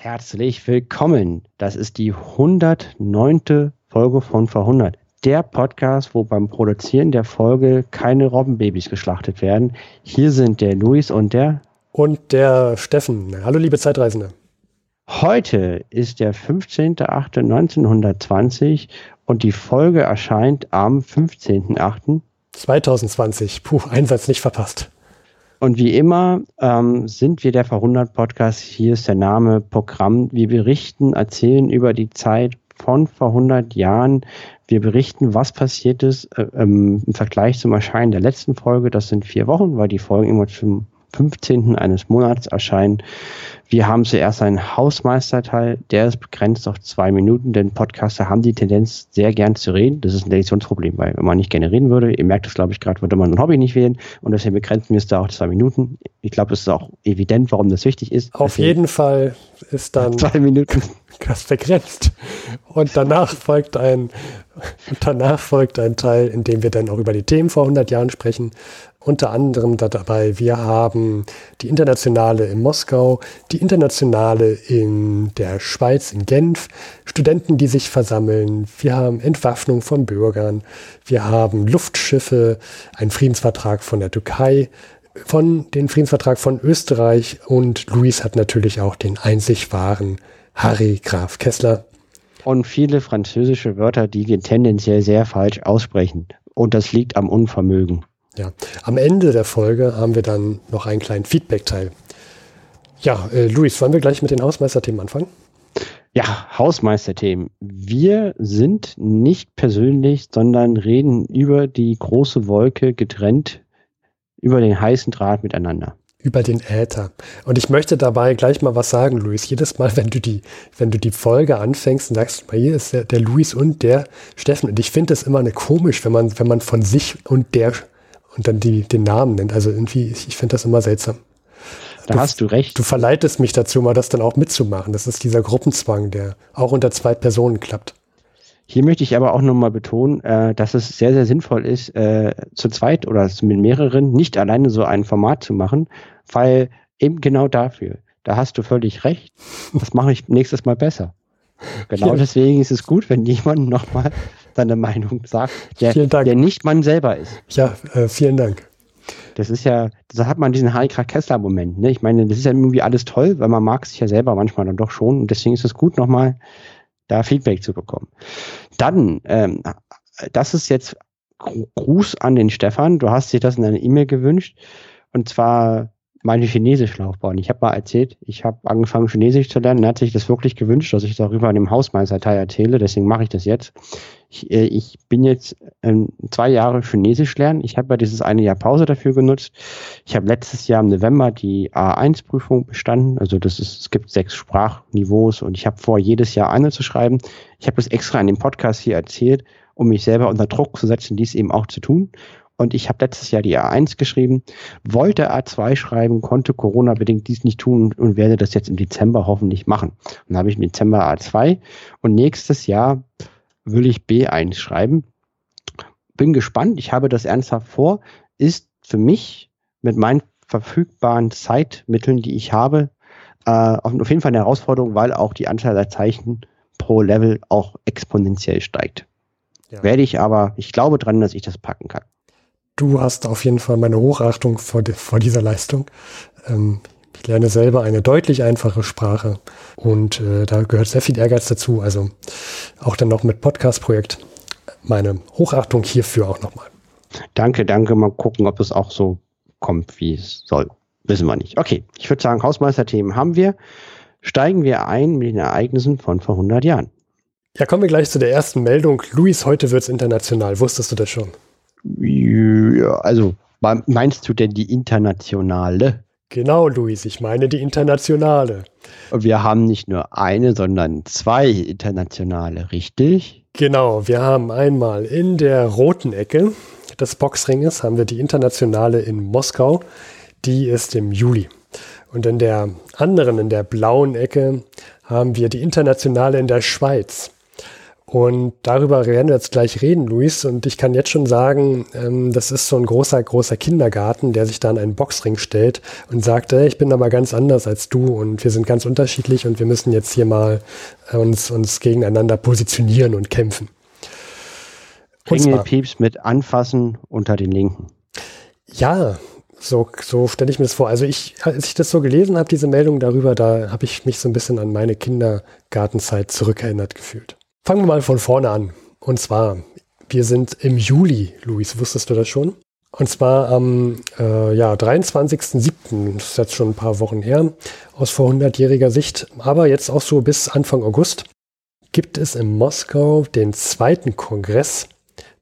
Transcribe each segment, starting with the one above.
Herzlich willkommen. Das ist die 109. Folge von vorHundert. Der Podcast, wo beim Produzieren der Folge keine Robbenbabys geschlachtet werden. Hier sind der Luis und der... Und der Steffen. Hallo liebe Zeitreisende. Heute ist der 15.08.1920 und die Folge erscheint am 15.08.2020. Puh, einen Satz nicht verpasst. Und wie immer sind wir der vorHundert-Podcast. Hier ist der Name Programm. Wir berichten, erzählen über die Zeit von vor 100 Jahren. Wir berichten, was passiert ist im Vergleich zum Erscheinen der letzten Folge. Das sind 4 Wochen, weil die Folgen immer zum 15. eines Monats erscheinen. Wir haben zuerst einen Hausmeisterteil. Der ist begrenzt auf 2 Minuten, denn Podcaster haben die Tendenz, sehr gern zu reden. Das ist ein Editionsproblem, weil wenn man nicht gerne reden würde, ihr merkt es, glaube ich, gerade, würde man ein Hobby nicht wählen. Und deswegen begrenzen wir es da auch 2 Minuten. Ich glaube, es ist auch evident, warum das wichtig ist. Auf deswegen jeden Fall ist dann 2 Minuten krass begrenzt. Und danach folgt ein Teil, in dem wir dann auch über die Themen vor 100 Jahren sprechen. Unter anderem dabei, wir haben die Internationale in Moskau, die Internationale in der Schweiz, in Genf, Studenten, die sich versammeln, wir haben Entwaffnung von Bürgern, wir haben Luftschiffe, einen Friedensvertrag von der Türkei, von den Friedensvertrag von Österreich und Luis hat natürlich auch den einzig wahren Harry Graf Kessler. Und viele französische Wörter, die wir tendenziell sehr falsch aussprechen. Und das liegt am Unvermögen. Ja, am Ende der Folge haben wir dann noch einen kleinen Feedback-Teil. Ja, Luis, wollen wir gleich mit den Hausmeisterthemen anfangen? Ja, Hausmeisterthemen. Wir sind nicht persönlich, sondern reden über die große Wolke getrennt, über den heißen Draht miteinander. Über den Äther. Und ich möchte dabei gleich mal was sagen, Luis. Jedes Mal, wenn du die Folge anfängst und sagst, hier ist der Luis und der Steffen. Und ich finde es immer komisch, wenn man von sich und der und dann den Namen nennt. Also irgendwie, ich finde das immer seltsam. Da hast du recht. Du verleitest mich dazu, mal das dann auch mitzumachen. Das ist dieser Gruppenzwang, der auch unter 2 Personen klappt. Hier möchte ich aber auch nochmal betonen, dass es sehr, sehr sinnvoll ist, zu zweit oder mit mehreren nicht alleine so ein Format zu machen, weil eben genau dafür, da hast du völlig recht, das mache ich nächstes Mal besser. Genau deswegen ist es gut, wenn jemand nochmal seine Meinung sagt, der nicht man selber ist. Ja, vielen Dank. Das ist ja, da hat man diesen Harry Graf Kessler-Moment. Ne? Ich meine, das ist ja irgendwie alles toll, weil man mag sich ja selber manchmal dann doch schon und deswegen ist es gut, nochmal da Feedback zu bekommen. Dann, das ist jetzt Gruß an den Stefan. Du hast dir das in einer E-Mail gewünscht. Und zwar meine Chinesischlaufbahn. Ich habe mal erzählt, ich habe angefangen, Chinesisch zu lernen. Er hat sich das wirklich gewünscht, dass ich darüber an dem Hausmeisterteil erzähle. Deswegen mache ich das jetzt. Ich bin jetzt 2 Jahre Chinesisch lernen. Ich habe ja dieses eine Jahr Pause dafür genutzt. Ich habe letztes Jahr im November die A1-Prüfung bestanden. Also es gibt 6 Sprachniveaus und ich habe vor, jedes Jahr eine zu schreiben. Ich habe das extra in dem Podcast hier erzählt, um mich selber unter Druck zu setzen, dies eben auch zu tun. Und ich habe letztes Jahr die A1 geschrieben, wollte A2 schreiben, konnte Corona-bedingt dies nicht tun und werde das jetzt im Dezember hoffentlich machen. Und dann habe ich im Dezember A2 und nächstes Jahr will ich B1 schreiben. Bin gespannt, ich habe das ernsthaft vor. Ist für mich mit meinen verfügbaren Zeitmitteln, die ich habe, auf jeden Fall eine Herausforderung, weil auch die Anzahl der Zeichen pro Level auch exponentiell steigt. Ja. Werde ich aber, ich glaube dran, dass ich das packen kann. Du hast auf jeden Fall meine Hochachtung vor dieser Leistung. Ich lerne selber eine deutlich einfache Sprache und da gehört sehr viel Ehrgeiz dazu. Also auch dann noch mit Podcast-Projekt. Meine Hochachtung hierfür auch nochmal. Danke. Mal gucken, ob es auch so kommt, wie es soll. Wissen wir nicht. Okay, ich würde sagen, Hausmeisterthemen haben wir. Steigen wir ein mit den Ereignissen von vor 100 Jahren. Ja, kommen wir gleich zu der ersten Meldung. Luis, heute wird's international. Wusstest du das schon? Ja, also meinst du denn die Internationale? Genau, Luis, ich meine die Internationale. Und wir haben nicht nur eine, sondern 2 Internationale, richtig? Genau, wir haben einmal in der roten Ecke des Boxringes haben wir die Internationale in Moskau, die ist im Juli. Und in der anderen, in der blauen Ecke, haben wir die Internationale in der Schweiz. Und darüber werden wir jetzt gleich reden, Luis. Und ich kann jetzt schon sagen, das ist so ein großer, großer Kindergarten, der sich da in einen Boxring stellt und sagt, ich bin aber ganz anders als du und wir sind ganz unterschiedlich und wir müssen jetzt hier mal uns gegeneinander positionieren und kämpfen. Ringelpieps mit Anfassen unter den Linken. Ja, so stelle ich mir das vor. Also als ich das so gelesen habe, diese Meldung darüber, da habe ich mich so ein bisschen an meine Kindergartenzeit zurückerinnert gefühlt. Fangen wir mal von vorne an. Und zwar, wir sind im Juli, Luis, wusstest du das schon? Und zwar am 23.07., das ist jetzt schon ein paar Wochen her, aus vor 100-jähriger Sicht, aber jetzt auch so bis Anfang August, gibt es in Moskau den zweiten Kongress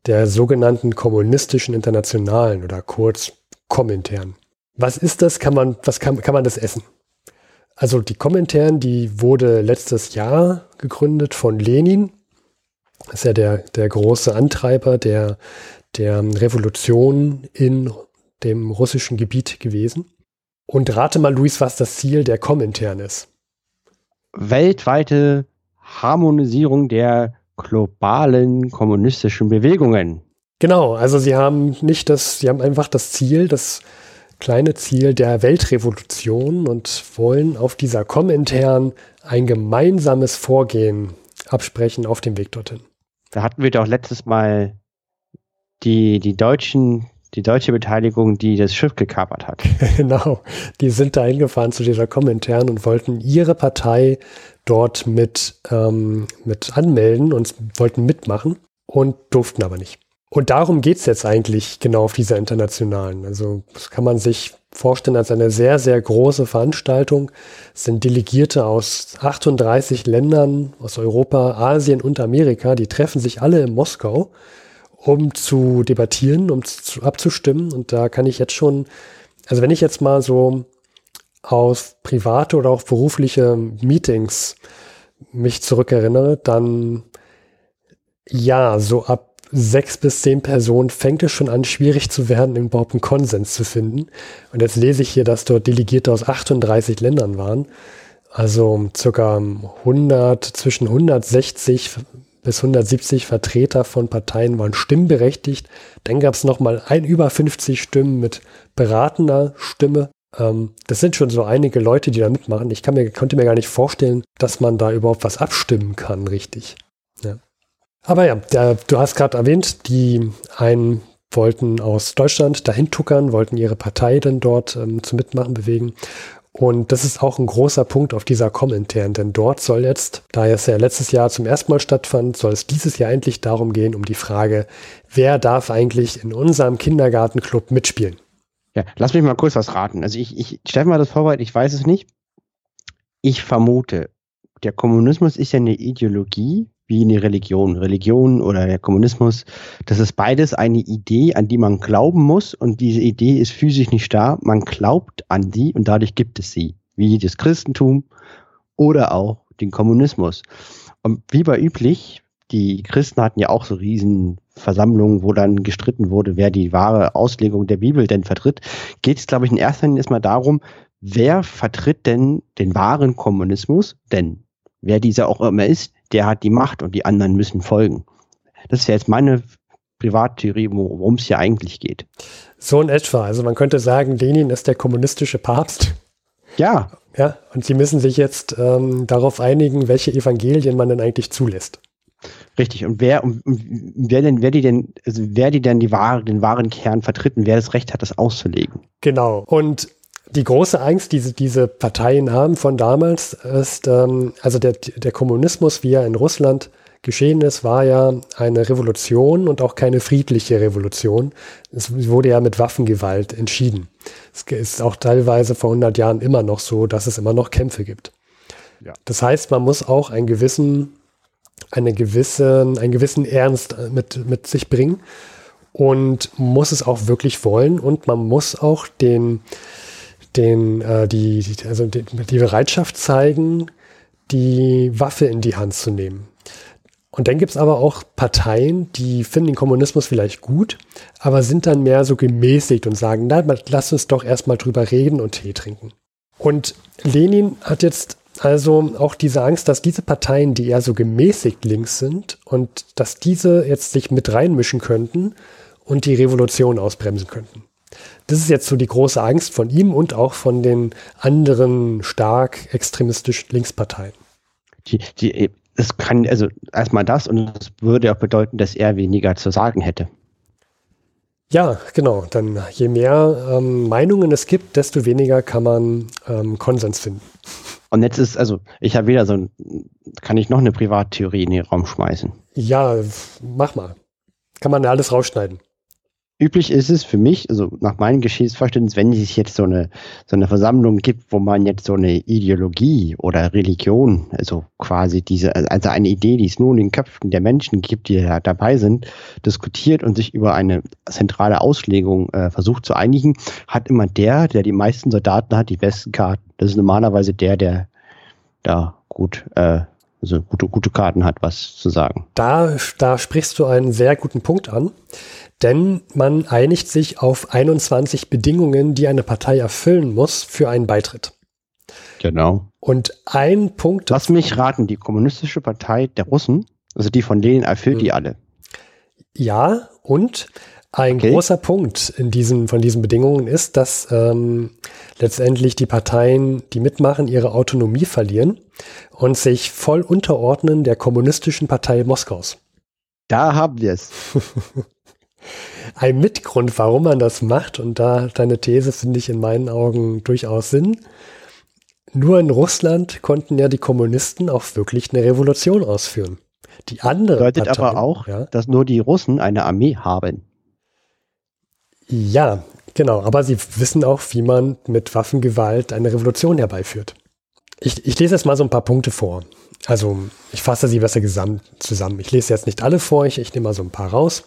der sogenannten Kommunistischen Internationalen oder kurz Komintern. Was ist das? Kann man das essen? Also die Komintern, die wurde letztes Jahr gegründet von Lenin. Das ist ja der große Antreiber der Revolution in dem russischen Gebiet gewesen. Und rate mal, Luis, was das Ziel der Komintern ist. Weltweite Harmonisierung der globalen kommunistischen Bewegungen. Genau, also sie haben einfach das Ziel, das kleine Ziel der Weltrevolution und wollen auf dieser Komintern ein gemeinsames Vorgehen absprechen auf dem Weg dorthin. Da hatten wir doch letztes Mal die deutsche Beteiligung, die das Schiff gekapert hat. Genau, die sind da hingefahren zu dieser Komintern und wollten ihre Partei dort mit anmelden und wollten mitmachen und durften aber nicht. Und darum geht es jetzt eigentlich genau auf dieser Internationalen. Also das kann man sich vorstellen als eine sehr, sehr große Veranstaltung. Es sind Delegierte aus 38 Ländern, aus Europa, Asien und Amerika. Die treffen sich alle in Moskau, um zu debattieren, um abzustimmen. Und da kann ich jetzt schon, also wenn ich jetzt mal so auf private oder auch berufliche Meetings mich zurückerinnere, dann ja, so ab 6 bis 10 Personen fängt es schon an, schwierig zu werden, überhaupt einen Konsens zu finden. Und jetzt lese ich hier, dass dort Delegierte aus 38 Ländern waren. Also circa zwischen 160 bis 170 Vertreter von Parteien waren stimmberechtigt. Dann gab es nochmal über 50 Stimmen mit beratender Stimme. Das sind schon so einige Leute, die da mitmachen. Ich konnte mir gar nicht vorstellen, dass man da überhaupt was abstimmen kann, richtig. Ja. Aber ja, du hast gerade erwähnt, die einen wollten aus Deutschland dahin tuckern, wollten ihre Partei dann dort zum Mitmachen bewegen. Und das ist auch ein großer Punkt auf dieser Komintern, denn dort soll jetzt, da es ja letztes Jahr zum ersten Mal stattfand, soll es dieses Jahr endlich darum gehen, um die Frage, wer darf eigentlich in unserem Kindergartenclub mitspielen? Ja, lass mich mal kurz was raten. Also ich stelle mal das vor, ich weiß es nicht. Ich vermute, der Kommunismus ist ja eine Ideologie, wie eine Religion oder der Kommunismus, das ist beides eine Idee, an die man glauben muss und diese Idee ist physisch nicht da, man glaubt an die und dadurch gibt es sie, wie das Christentum oder auch den Kommunismus. Und wie bei üblich, die Christen hatten ja auch so riesen Versammlungen, wo dann gestritten wurde, wer die wahre Auslegung der Bibel denn vertritt, geht es, glaube ich, in erster Linie erstmal darum, wer vertritt denn den wahren Kommunismus, denn wer dieser auch immer ist, der hat die Macht und die anderen müssen folgen. Das ist ja jetzt meine Privattheorie, worum es ja eigentlich geht. So in etwa. Also man könnte sagen, Lenin ist der kommunistische Papst. Ja. Ja. Und sie müssen sich jetzt darauf einigen, welche Evangelien man denn eigentlich zulässt. Richtig. Und wer den wahren Kern vertritt und wer das Recht hat, das auszulegen. Genau. Und die große Angst, die diese Parteien haben von damals, ist, also der Kommunismus, wie er in Russland geschehen ist, war ja eine Revolution und auch keine friedliche Revolution. Es wurde ja mit Waffengewalt entschieden. Es ist auch teilweise vor 100 Jahren immer noch so, dass es immer noch Kämpfe gibt. Ja. Das heißt, man muss auch einen gewissen Ernst mit sich bringen und muss es auch wirklich wollen und man muss auch die Bereitschaft zeigen, die Waffe in die Hand zu nehmen. Und dann gibt es aber auch Parteien, die finden den Kommunismus vielleicht gut, aber sind dann mehr so gemäßigt und sagen, na, lass uns doch erstmal drüber reden und Tee trinken. Und Lenin hat jetzt Also auch diese Angst, dass diese Parteien, die eher so gemäßigt links sind und dass diese jetzt sich mit reinmischen könnten und die Revolution ausbremsen könnten. Das ist jetzt so die große Angst von ihm und auch von den anderen stark extremistisch Linksparteien. Das kann, also erstmal das, und das würde auch bedeuten, dass er weniger zu sagen hätte. Ja, genau. Dann je mehr Meinungen es gibt, desto weniger kann man Konsens finden. Und jetzt ist, also ich habe wieder so ein, kann ich noch eine Privattheorie in den Raum schmeißen? Ja, mach mal. Kann man alles rausschneiden. Üblich ist es für mich, also nach meinem Geschichtsverständnis, wenn es jetzt so eine Versammlung gibt, wo man jetzt so eine Ideologie oder Religion, also quasi also eine Idee, die es nur in den Köpfen der Menschen gibt, die da dabei sind, diskutiert und sich über eine zentrale Auslegung versucht zu einigen, hat immer der die meisten Soldaten hat, die besten Karten. Das ist normalerweise der da gut also gute Karten hat, was zu sagen. Da sprichst du einen sehr guten Punkt an, denn man einigt sich auf 21 Bedingungen, die eine Partei erfüllen muss für einen Beitritt. Genau. Und ein Punkt... Lass mich raten, die Kommunistische Partei der Russen, also die von Lenin, erfüllt die alle. Ja, und ein großer Punkt von diesen Bedingungen ist, dass letztendlich die Parteien, die mitmachen, ihre Autonomie verlieren und sich voll unterordnen der Kommunistischen Partei Moskaus. Da haben wir es. Ein Mitgrund, warum man das macht, und da deine These, finde ich in meinen Augen durchaus Sinn. Nur in Russland konnten ja die Kommunisten auch wirklich eine Revolution ausführen. Die andere bedeutet Parteien, aber auch, dass nur die Russen eine Armee haben. Ja, genau. Aber sie wissen auch, wie man mit Waffengewalt eine Revolution herbeiführt. Ich lese jetzt mal so ein paar Punkte vor. Also ich fasse sie besser zusammen. Ich lese jetzt nicht alle vor, ich nehme mal so ein paar raus.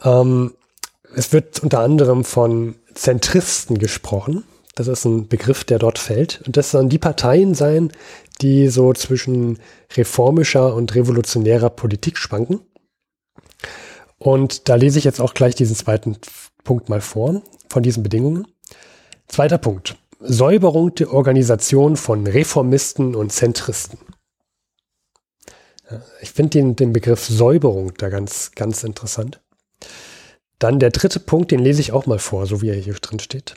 Es wird unter anderem von Zentristen gesprochen. Das ist ein Begriff, der dort fällt. Und das sollen die Parteien sein, die so zwischen reformischer und revolutionärer Politik schwanken. Und da lese ich jetzt auch gleich diesen zweiten Punkt mal vor, von diesen Bedingungen. Zweiter Punkt. Säuberung der Organisation von Reformisten und Zentristen. Ich finde den Begriff Säuberung da ganz, ganz interessant. Dann der dritte Punkt, den lese ich auch mal vor, so wie er hier drin steht.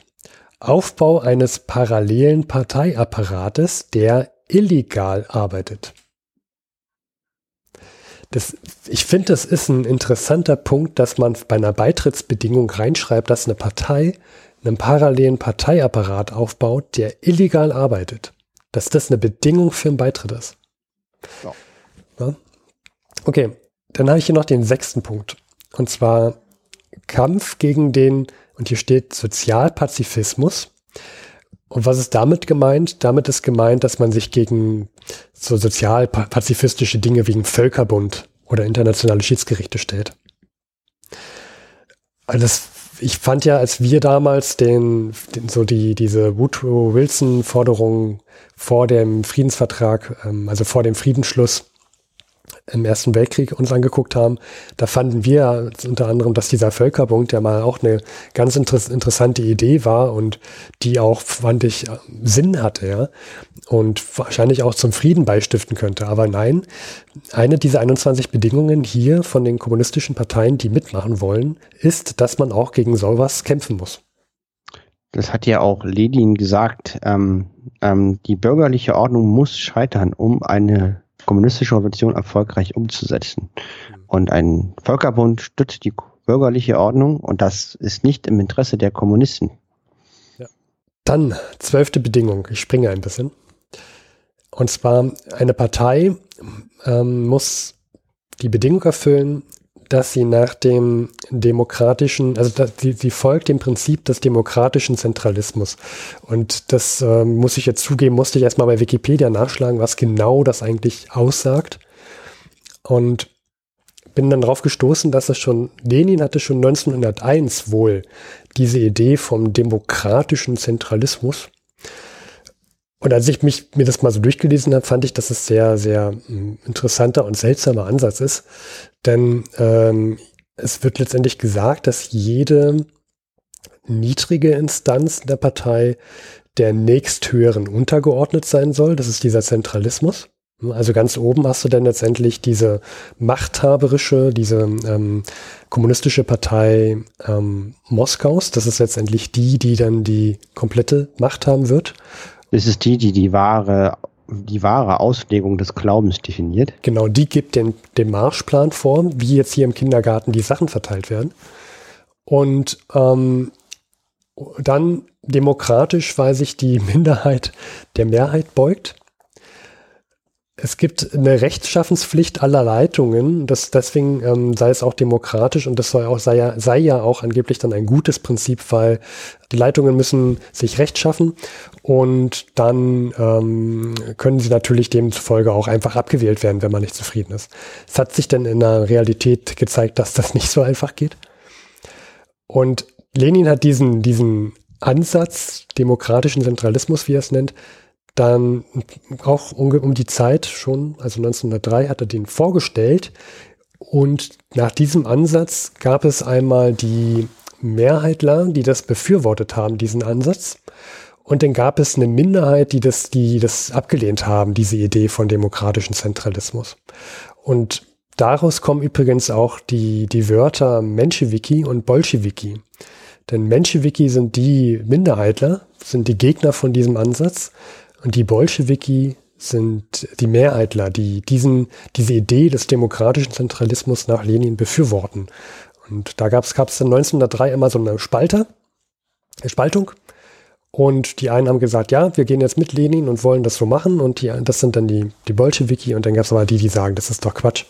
Aufbau eines parallelen Parteiapparates, der illegal arbeitet. Ich finde, das ist ein interessanter Punkt, dass man bei einer Beitrittsbedingung reinschreibt, dass eine Partei einen parallelen Parteiapparat aufbaut, der illegal arbeitet. Dass das eine Bedingung für einen Beitritt ist. Ja. Ja? Okay, dann habe ich hier noch den sechsten Punkt. Und zwar Kampf gegen den, und hier steht Sozialpazifismus. Und was ist damit gemeint? Damit ist gemeint, dass man sich gegen so sozialpazifistische Dinge wie einen Völkerbund oder internationale Schiedsgerichte stellt. Also ich fand ja, als wir damals diese Woodrow-Wilson-Forderung vor dem Friedensvertrag, also vor dem Friedensschluss im Ersten Weltkrieg uns angeguckt haben, da fanden wir unter anderem, dass dieser Völkerbund ja mal auch eine ganz interessante Idee war und die auch, fand ich, Sinn hatte, ja, und wahrscheinlich auch zum Frieden beistiften könnte. Aber nein, eine dieser 21 Bedingungen hier von den kommunistischen Parteien, die mitmachen wollen, ist, dass man auch gegen sowas kämpfen muss. Das hat ja auch Lenin gesagt, die bürgerliche Ordnung muss scheitern, um eine kommunistische Revolution erfolgreich umzusetzen. Und ein Völkerbund stützt die bürgerliche Ordnung und das ist nicht im Interesse der Kommunisten. Ja. Dann 12. Bedingung, ich springe ein bisschen. Und zwar, eine Partei muss die Bedingung erfüllen, dass sie nach dem demokratischen, also sie folgt dem Prinzip des demokratischen Zentralismus. Und das muss ich jetzt zugeben, musste ich erstmal bei Wikipedia nachschlagen, was genau das eigentlich aussagt. Und bin dann darauf gestoßen, dass Lenin hatte schon 1901 wohl diese Idee vom demokratischen Zentralismus. Und als ich mir das mal so durchgelesen habe, fand ich, dass es sehr, sehr interessanter und seltsamer Ansatz ist. Denn es wird letztendlich gesagt, dass jede niedrige Instanz in der Partei der nächsthöheren untergeordnet sein soll. Das ist dieser Zentralismus. Also ganz oben hast du dann letztendlich diese machthaberische, diese kommunistische Partei Moskaus. Das ist letztendlich die, die dann die komplette Macht haben wird. Das ist die, die die wahre Auslegung des Glaubens definiert. Genau, die gibt den Marschplan vor, wie jetzt hier im Kindergarten die Sachen verteilt werden. Und dann demokratisch, weil sich die Minderheit der Mehrheit beugt. Es gibt eine Rechtschaffenspflicht aller Leitungen, deswegen sei es auch demokratisch und das sei ja auch angeblich dann ein gutes Prinzip, weil die Leitungen müssen sich rechtschaffen und dann können sie natürlich demzufolge auch einfach abgewählt werden, wenn man nicht zufrieden ist. Es hat sich denn in der Realität gezeigt, dass das nicht so einfach geht. Und Lenin hat diesen Ansatz, demokratischen Zentralismus, wie er es nennt, dann auch um die Zeit schon, also 1903 hat er den vorgestellt und nach diesem Ansatz gab es einmal die Mehrheitler, die das befürwortet haben, diesen Ansatz, und dann gab es eine Minderheit, die das abgelehnt haben, diese Idee von demokratischem Zentralismus. Und daraus kommen übrigens auch die Wörter Menschewiki und Bolschewiki. Denn Menschewiki sind die Minderheitler, sind die Gegner von diesem Ansatz. Und die Bolschewiki sind die Mehrheitler, die diese Idee des demokratischen Zentralismus nach Lenin befürworten. Und da gab es dann 1903 immer so eine Spaltung. Und die einen haben gesagt, ja, wir gehen jetzt mit Lenin und wollen das so machen. Und das sind dann die Bolschewiki. Und dann gab es aber die sagen, das ist doch Quatsch.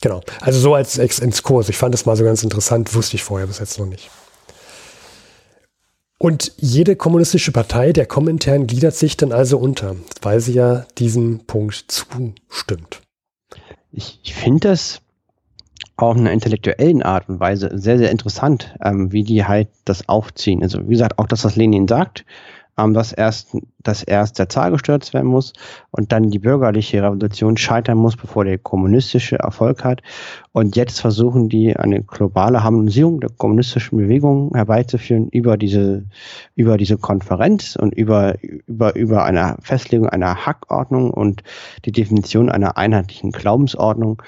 Genau. Also so als Exkurs. Ich fand das mal so ganz interessant. Wusste ich vorher bis jetzt noch nicht. Und jede kommunistische Partei, der Komintern, gliedert sich dann also unter, weil sie ja diesem Punkt zustimmt. Ich finde das auf einer intellektuellen Art und Weise sehr, sehr interessant, wie die halt das aufziehen. Also wie gesagt, auch das, was Lenin sagt, dass erst der Zar gestürzt werden muss und dann die bürgerliche Revolution scheitern muss, bevor der kommunistische Erfolg hat. Und jetzt versuchen die, eine globale Harmonisierung der kommunistischen Bewegung herbeizuführen über diese Konferenz und über eine Festlegung einer Hackordnung und die Definition einer einheitlichen Glaubensordnung,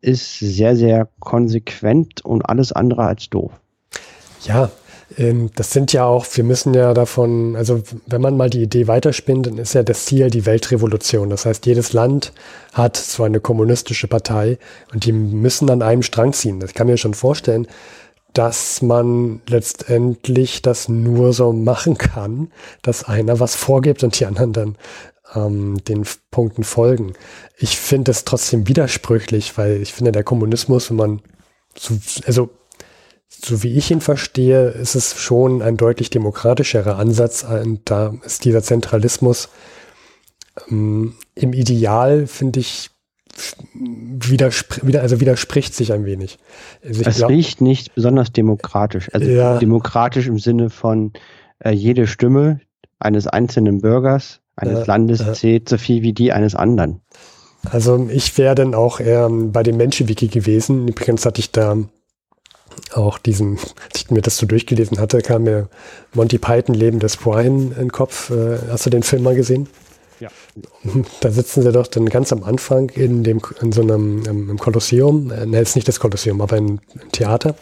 ist sehr, sehr konsequent und alles andere als doof. Ja, das sind ja auch, wir müssen ja davon, also wenn man mal die Idee weiterspinnt, dann ist ja das Ziel die Weltrevolution. Das heißt, jedes Land hat so eine kommunistische Partei und die müssen an einem Strang ziehen. Das kann mir schon vorstellen, dass man letztendlich das nur so machen kann, dass einer was vorgibt und die anderen dann den Punkten folgen. Ich finde es trotzdem widersprüchlich, weil ich finde, der Kommunismus, wenn man so wie ich ihn verstehe, ist es schon ein deutlich demokratischerer Ansatz. Und da ist dieser Zentralismus im Ideal, finde ich, widerspricht sich ein wenig. Also es riecht nicht besonders demokratisch. Also ja, demokratisch im Sinne von jede Stimme eines einzelnen Bürgers, eines Landes zählt so viel wie die eines anderen. Also ich wäre dann auch eher bei dem Menschewiki gewesen. Übrigens hatte ich da auch als ich mir das so durchgelesen hatte, kam mir Monty Python, Leben des Pi in den Kopf. Hast du den Film mal gesehen? Ja. Da sitzen sie doch dann ganz am Anfang in so einem Kolosseum, ist nicht das Kolosseum, aber im Theater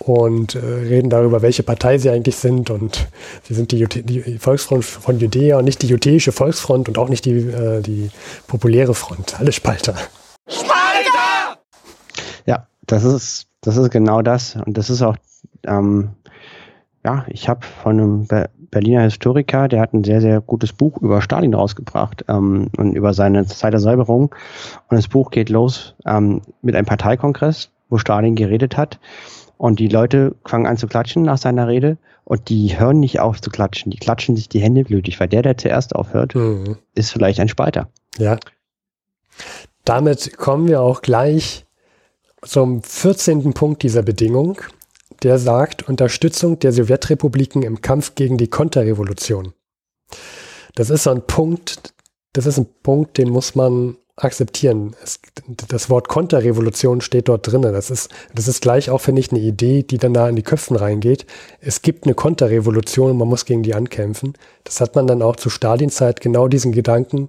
und reden darüber, welche Partei sie eigentlich sind und sie sind die Volksfront von Judäa und nicht die judäische Volksfront und auch nicht die populäre Front. Alle Spalter. Spalter! Ja, das ist genau das. Und das ist auch, ich habe von einem Berliner Historiker, der hat ein sehr, sehr gutes Buch über Stalin rausgebracht und über seine Zeit der Säuberung. Und das Buch geht los mit einem Parteikongress, wo Stalin geredet hat. Und die Leute fangen an zu klatschen nach seiner Rede und die hören nicht auf zu klatschen. Die klatschen sich die Hände blödig, weil der zuerst aufhört, ist vielleicht ein Spalter. Ja. Damit kommen wir auch gleich zum 14. Punkt dieser Bedingung, der sagt, Unterstützung der Sowjetrepubliken im Kampf gegen die Konterrevolution. Das ist so ein Punkt, den muss man akzeptieren. Das Wort Konterrevolution steht dort drin. Das ist gleich auch, finde ich, eine Idee, die dann da in die Köpfen reingeht. Es gibt eine Konterrevolution und man muss gegen die ankämpfen. Das hat man dann auch zu Stalins Zeit, genau diesen Gedanken.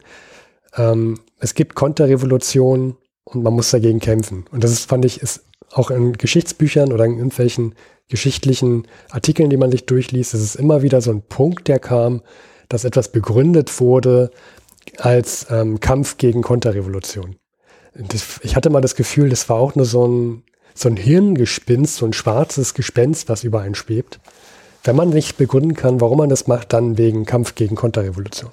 Es gibt Konterrevolutionen und man muss dagegen kämpfen. Und das ist, fand ich, ist auch in Geschichtsbüchern oder in irgendwelchen geschichtlichen Artikeln, die man sich durchliest, es ist immer wieder so ein Punkt, der kam, dass etwas begründet wurde als Kampf gegen Konterrevolution. Ich hatte mal das Gefühl, das war auch nur so ein Hirngespinst, so ein schwarzes Gespenst, was über einen schwebt. Wenn man nicht begründen kann, warum man das macht, dann wegen Kampf gegen Konterrevolution.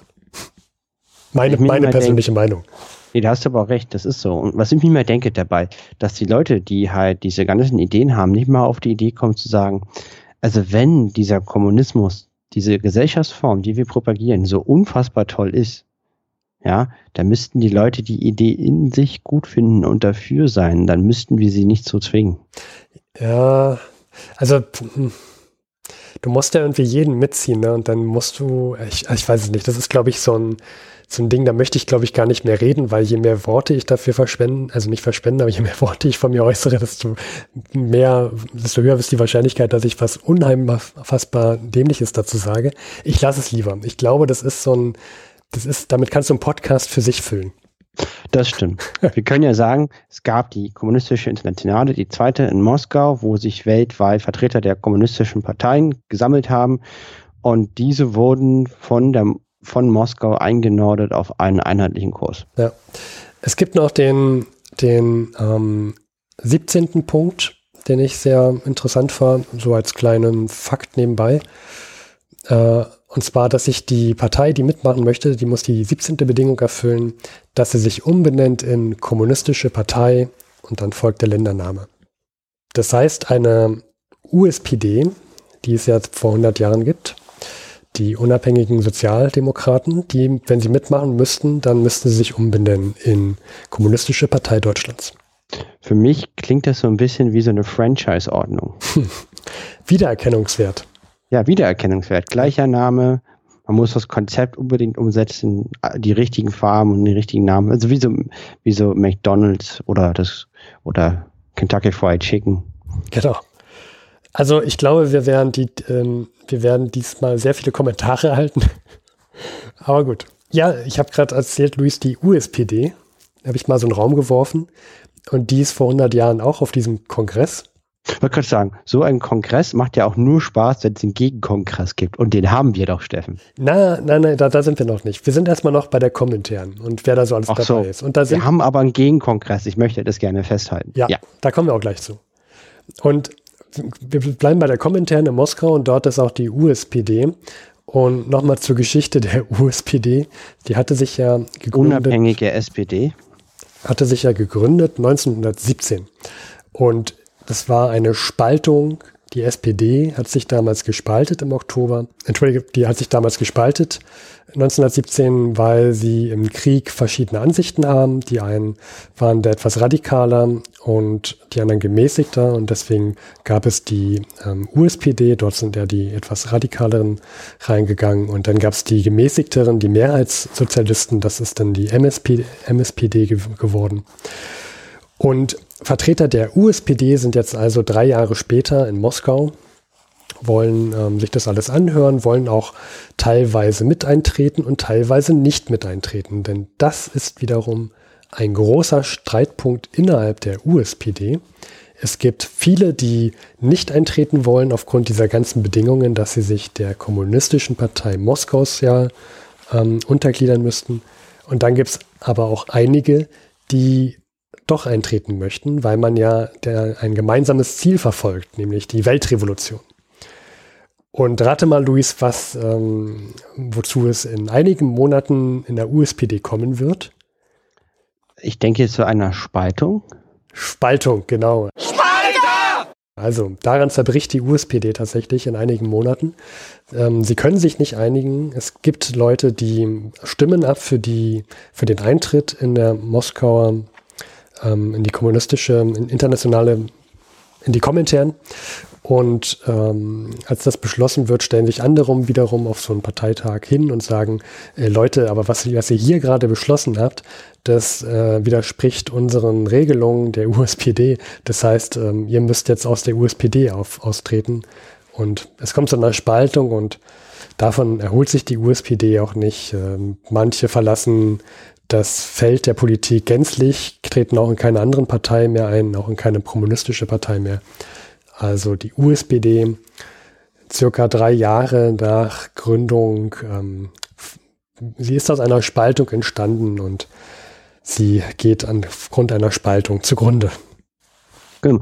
Meine persönliche Meinung. Nee, da hast du aber auch recht, das ist so. Und was ich mir mal denke dabei, dass die Leute, die halt diese ganzen Ideen haben, nicht mal auf die Idee kommen zu sagen, also wenn dieser Kommunismus, diese Gesellschaftsform, die wir propagieren, so unfassbar toll ist, ja, dann müssten die Leute die Idee in sich gut finden und dafür sein, dann müssten wir sie nicht so zwingen. Ja, also du musst ja irgendwie jeden mitziehen, ne? Und dann musst du, ich weiß es nicht, das ist, glaube ich, so ein Ding, da möchte ich, glaube ich, gar nicht mehr reden, weil je mehr Worte ich dafür verschwende, also nicht verschwende, aber je mehr Worte ich von mir äußere, desto höher ist die Wahrscheinlichkeit, dass ich was unfassbar Dämliches dazu sage. Ich lasse es lieber. Ich glaube, damit kannst du einen Podcast für sich füllen. Das stimmt. Wir können ja sagen, es gab die kommunistische Internationale, die zweite in Moskau, wo sich weltweit Vertreter der kommunistischen Parteien gesammelt haben und diese wurden von Moskau eingenordet auf einen einheitlichen Kurs. Ja. Es gibt noch den 17. Punkt, den ich sehr interessant fand, so als kleinen Fakt nebenbei. Und zwar, dass sich die Partei, die mitmachen möchte, die muss die 17. Bedingung erfüllen, dass sie sich umbenennt in Kommunistische Partei und dann folgt der Ländername. Das heißt, eine USPD, die es ja vor 100 Jahren gibt, die unabhängigen Sozialdemokraten, die, wenn sie mitmachen müssten, dann müssten sie sich umbenennen in Kommunistische Partei Deutschlands. Für mich klingt das so ein bisschen wie so eine Franchise-Ordnung. Wiedererkennungswert. Ja, Wiedererkennungswert. Gleicher Name. Man muss das Konzept unbedingt umsetzen, die richtigen Farben und die richtigen Namen. Also wie so McDonald's oder Kentucky Fried Chicken. Genau. Also ich glaube, wir werden diesmal sehr viele Kommentare erhalten. Aber gut. Ja, ich habe gerade erzählt, Luis, die USPD, da habe ich mal so einen Raum geworfen. Und die ist vor 100 Jahren auch auf diesem Kongress. Ich wollte gerade sagen, so ein Kongress macht ja auch nur Spaß, wenn es einen Gegenkongress gibt. Und den haben wir doch, Steffen. Nein, da sind wir noch nicht. Wir sind erstmal noch bei der Komintern und wer da so alles dabei ist. Und da wir haben aber einen Gegenkongress. Ich möchte das gerne festhalten. Ja, da kommen wir auch gleich zu. Und wir bleiben bei der Komintern in Moskau und dort ist auch die USPD. Und nochmal zur Geschichte der USPD. Die hatte sich ja gegründet. Unabhängige SPD. Hatte sich ja gegründet 1917. Und das war eine Spaltung. Die SPD hat sich damals gespaltet im Oktober. Entschuldige, die hat sich damals gespaltet 1917, weil sie im Krieg verschiedene Ansichten haben. Die einen waren da etwas radikaler und die anderen gemäßigter. Und deswegen gab es die USPD. Dort sind ja die etwas radikaleren reingegangen. Und dann gab es die gemäßigteren, die Mehrheitssozialisten. Das ist dann die MSPD geworden. Und Vertreter der USPD sind jetzt also 3 Jahre später in Moskau, wollen sich das alles anhören, wollen auch teilweise mit eintreten und teilweise nicht mit eintreten. Denn das ist wiederum ein großer Streitpunkt innerhalb der USPD. Es gibt viele, die nicht eintreten wollen aufgrund dieser ganzen Bedingungen, dass sie sich der kommunistischen Partei Moskaus ja untergliedern müssten. Und dann gibt es aber auch einige, die doch eintreten möchten, weil man ja ein gemeinsames Ziel verfolgt, nämlich die Weltrevolution. Und rate mal, Luis, wozu es in einigen Monaten in der USPD kommen wird. Ich denke zu einer Spaltung. Spaltung, genau. Spalter! Also daran zerbricht die USPD tatsächlich in einigen Monaten. Sie können sich nicht einigen. Es gibt Leute, die stimmen ab für den Eintritt in der Moskauer in die Kommunistische Internationale, in die Komintern. Und als das beschlossen wird, stellen sich andere wiederum auf so einen Parteitag hin und sagen, Leute, aber was ihr hier gerade beschlossen habt, das widerspricht unseren Regelungen der USPD. Das heißt, ihr müsst jetzt aus der USPD austreten. Und es kommt zu einer Spaltung und davon erholt sich die USPD auch nicht. Manche verlassen das Feld der Politik gänzlich, treten auch in keine anderen Partei mehr ein, auch in keine kommunistische Partei mehr. Also die USPD, circa 3 Jahre nach Gründung, sie ist aus einer Spaltung entstanden und sie geht aufgrund einer Spaltung zugrunde.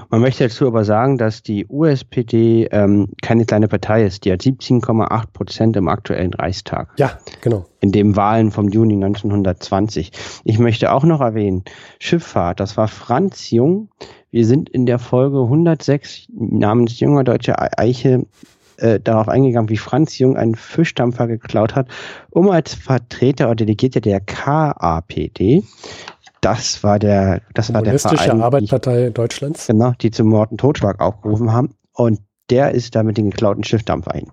Man möchte dazu aber sagen, dass die USPD keine kleine Partei ist. Die hat 17,8% im aktuellen Reichstag. Ja, genau. In den Wahlen vom Juni 1920. Ich möchte auch noch erwähnen, Schifffahrt, das war Franz Jung. Wir sind in der Folge 106 namens Junger Deutsche Eiche darauf eingegangen, wie Franz Jung einen Fischdampfer geklaut hat, um als Vertreter oder Delegierter der KAPD, das war der Verein, Arbeiterpartei Deutschlands. Genau, die zum Mord und Totschlag aufgerufen haben. Und der ist da mit den geklauten Schiffdampf ein.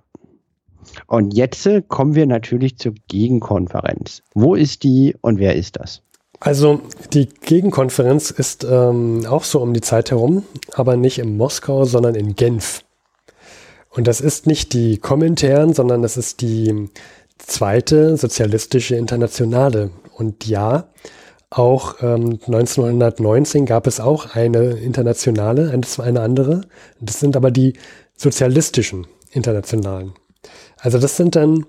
Und jetzt kommen wir natürlich zur Gegenkonferenz. Wo ist die und wer ist das? Also die Gegenkonferenz ist auch so um die Zeit herum, aber nicht in Moskau, sondern in Genf. Und das ist nicht die Komintern, sondern das ist die zweite sozialistische Internationale. Und ja, auch 1919 gab es auch eine internationale, eine andere. Das sind aber die sozialistischen Internationalen. Also das sind dann,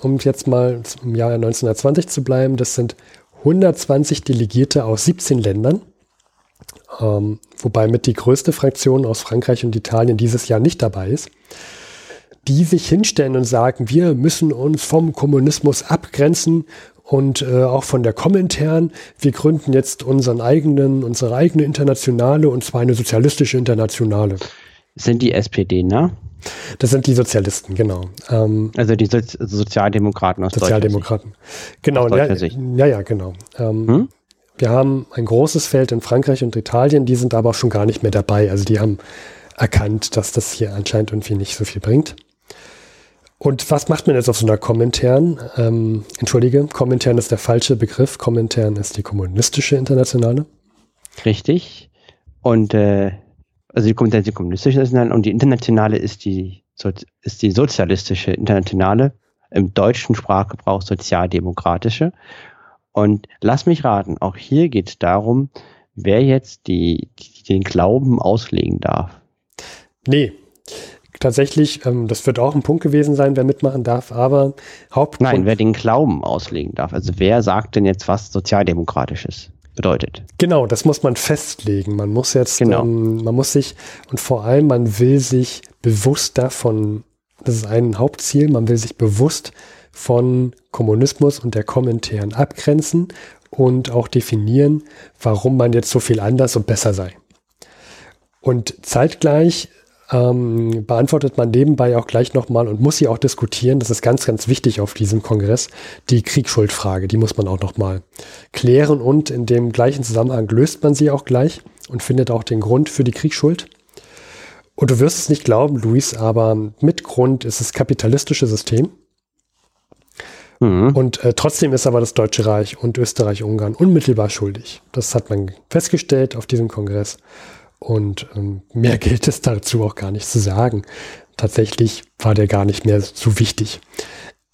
um jetzt mal im Jahr 1920 zu bleiben, das sind 120 Delegierte aus 17 Ländern, wobei mit die größte Fraktion aus Frankreich und Italien dieses Jahr nicht dabei ist, die sich hinstellen und sagen, wir müssen uns vom Kommunismus abgrenzen. Und auch von der Komintern, wir gründen jetzt unsere eigene Internationale, und zwar eine sozialistische Internationale. Sind die SPD, ne? Das sind die Sozialisten, genau. Also die Sozialdemokraten aus Sozialdemokraten. Genau, ja, genau. Wir haben ein großes Feld in Frankreich und Italien, die sind aber auch schon gar nicht mehr dabei. Also die haben erkannt, dass das hier anscheinend irgendwie nicht so viel bringt. Und was macht man jetzt auf so einer Komintern? Komintern ist der falsche Begriff. Komintern ist die kommunistische Internationale. Richtig. Und also die Komintern ist die kommunistische Internationale und die Internationale ist die sozialistische Internationale, im deutschen Sprachgebrauch sozialdemokratische. Und lass mich raten, auch hier geht es darum, wer jetzt den Glauben auslegen darf. Nee. Tatsächlich, das wird auch ein Punkt gewesen sein, wer mitmachen darf, aber Hauptgrund... Nein, wer den Glauben auslegen darf. Also wer sagt denn jetzt, was Sozialdemokratisches bedeutet? Genau, das muss man festlegen. Man muss jetzt, man muss sich, und vor allem, man will sich bewusst davon, das ist ein Hauptziel, man will sich bewusst von Kommunismus und der Komintern abgrenzen und auch definieren, warum man jetzt so viel anders und besser sei. Und zeitgleich beantwortet man nebenbei auch gleich nochmal und muss sie auch diskutieren, das ist ganz, ganz wichtig auf diesem Kongress, die Kriegsschuldfrage, die muss man auch nochmal klären und in dem gleichen Zusammenhang löst man sie auch gleich und findet auch den Grund für die Kriegsschuld. Und du wirst es nicht glauben, Luis, aber mit Grund ist das kapitalistische System. Und trotzdem ist aber das Deutsche Reich und Österreich-Ungarn unmittelbar schuldig. Das hat man festgestellt auf diesem Kongress. Und mehr gilt es dazu auch gar nicht zu sagen. Tatsächlich war der gar nicht mehr so wichtig.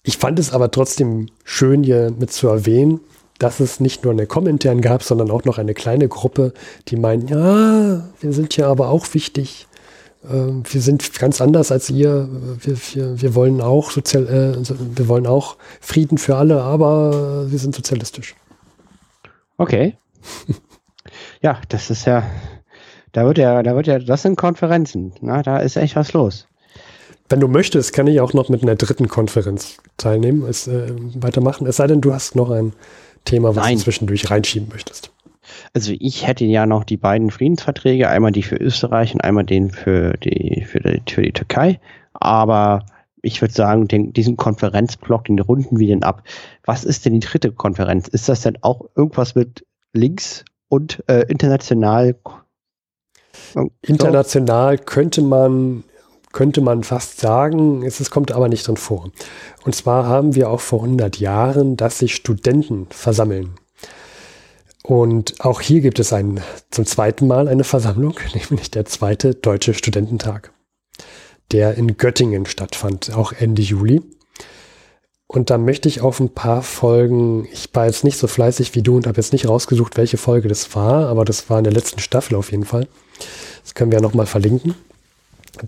Ich fand es aber trotzdem schön, hier mit zu erwähnen, dass es nicht nur eine Komintern gab, sondern auch noch eine kleine Gruppe, die meinen, ja, wir sind ja aber auch wichtig. Wir sind ganz anders als ihr. Wir wollen auch Frieden für alle, aber wir sind sozialistisch. Okay. Ja, das ist ja... das sind Konferenzen. Na, da ist echt was los. Wenn du möchtest, kann ich auch noch mit einer dritten Konferenz teilnehmen, weitermachen. Es sei denn, du hast noch ein Thema, was du zwischendurch reinschieben möchtest. Also ich hätte ja noch die beiden Friedensverträge, einmal die für Österreich und einmal den für die Türkei. Aber ich würde sagen, diesen Konferenzblock, den runden wir denn ab. Was ist denn die dritte Konferenz? Ist das denn auch irgendwas mit links und international? International könnte man könnte man fast sagen, es kommt aber nicht drin vor. Und zwar haben wir auch vor 100 Jahren, dass sich Studenten versammeln. Und auch hier gibt es zum zweiten Mal eine Versammlung, nämlich der zweite Deutsche Studententag, der in Göttingen stattfand, auch Ende Juli. Und da möchte ich auf ein paar Folgen, ich war jetzt nicht so fleißig wie du und habe jetzt nicht rausgesucht, welche Folge das war, aber das war in der letzten Staffel auf jeden Fall. Das können wir ja nochmal verlinken.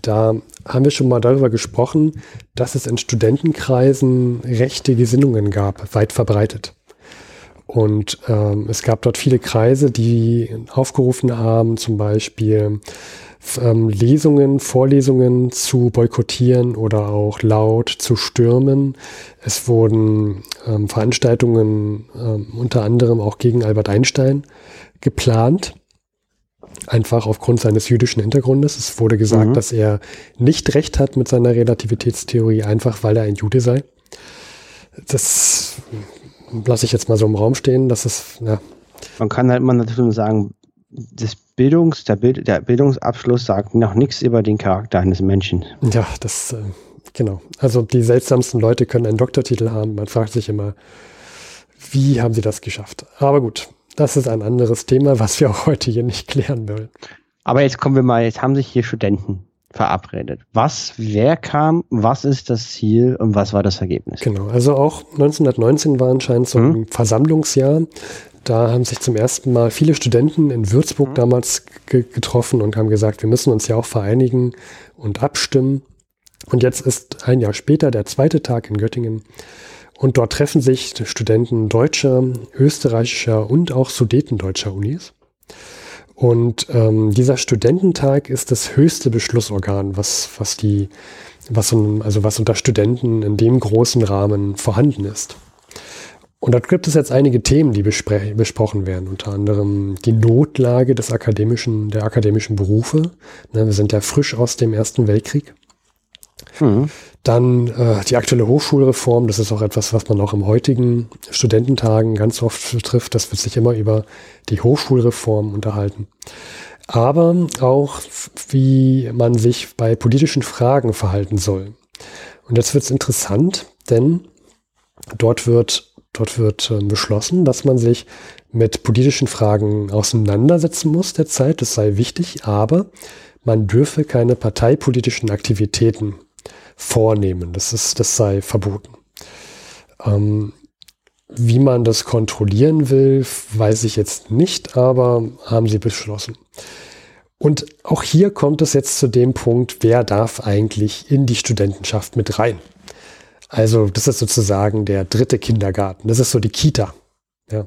Da haben wir schon mal darüber gesprochen, dass es in Studentenkreisen rechte Gesinnungen gab, weit verbreitet. Und es gab dort viele Kreise, die aufgerufen haben, zum Beispiel Vorlesungen zu boykottieren oder auch laut zu stürmen. Es wurden Veranstaltungen unter anderem auch gegen Albert Einstein geplant, einfach aufgrund seines jüdischen Hintergrundes. Es wurde gesagt, dass er nicht recht hat mit seiner Relativitätstheorie, einfach weil er ein Jude sei. Das lasse ich jetzt mal so im Raum stehen, dass es, ja. Man kann halt mal dazu sagen, der Bildungsabschluss sagt noch nichts über den Charakter eines Menschen. Ja, das, genau. Also die seltsamsten Leute können einen Doktortitel haben. Man fragt sich immer, wie haben sie das geschafft? Aber gut, das ist ein anderes Thema, was wir auch heute hier nicht klären wollen. Aber jetzt haben sich hier Studenten verabredet. Wer kam, was ist das Ziel und was war das Ergebnis? Genau, also auch 1919 war anscheinend so ein Versammlungsjahr. Da haben sich zum ersten Mal viele Studenten in Würzburg damals getroffen und haben gesagt, wir müssen uns ja auch vereinigen und abstimmen. Und jetzt ist ein Jahr später der zweite Tag in Göttingen. Und dort treffen sich Studenten deutscher, österreichischer und auch sudetendeutscher Unis. Und dieser Studententag ist das höchste Beschlussorgan, was unter Studenten in dem großen Rahmen vorhanden ist. Und dort gibt es jetzt einige Themen, die besprochen werden, unter anderem die Notlage des akademischen Berufe. Wir sind ja frisch aus dem Ersten Weltkrieg. Dann die aktuelle Hochschulreform, das ist auch etwas, was man auch im heutigen Studententagen ganz oft trifft. Das wird sich immer über die Hochschulreform unterhalten. Aber auch, wie man sich bei politischen Fragen verhalten soll. Und jetzt wird es interessant, denn dort wird beschlossen, dass man sich mit politischen Fragen auseinandersetzen muss derzeit. Das sei wichtig, aber man dürfe keine parteipolitischen Aktivitäten vornehmen. Das sei verboten. Wie man das kontrollieren will, weiß ich jetzt nicht, aber haben sie beschlossen. Und auch hier kommt es jetzt zu dem Punkt, wer darf eigentlich in die Studentenschaft mit rein? Also das ist sozusagen der dritte Kindergarten. Das ist so die Kita. Ja.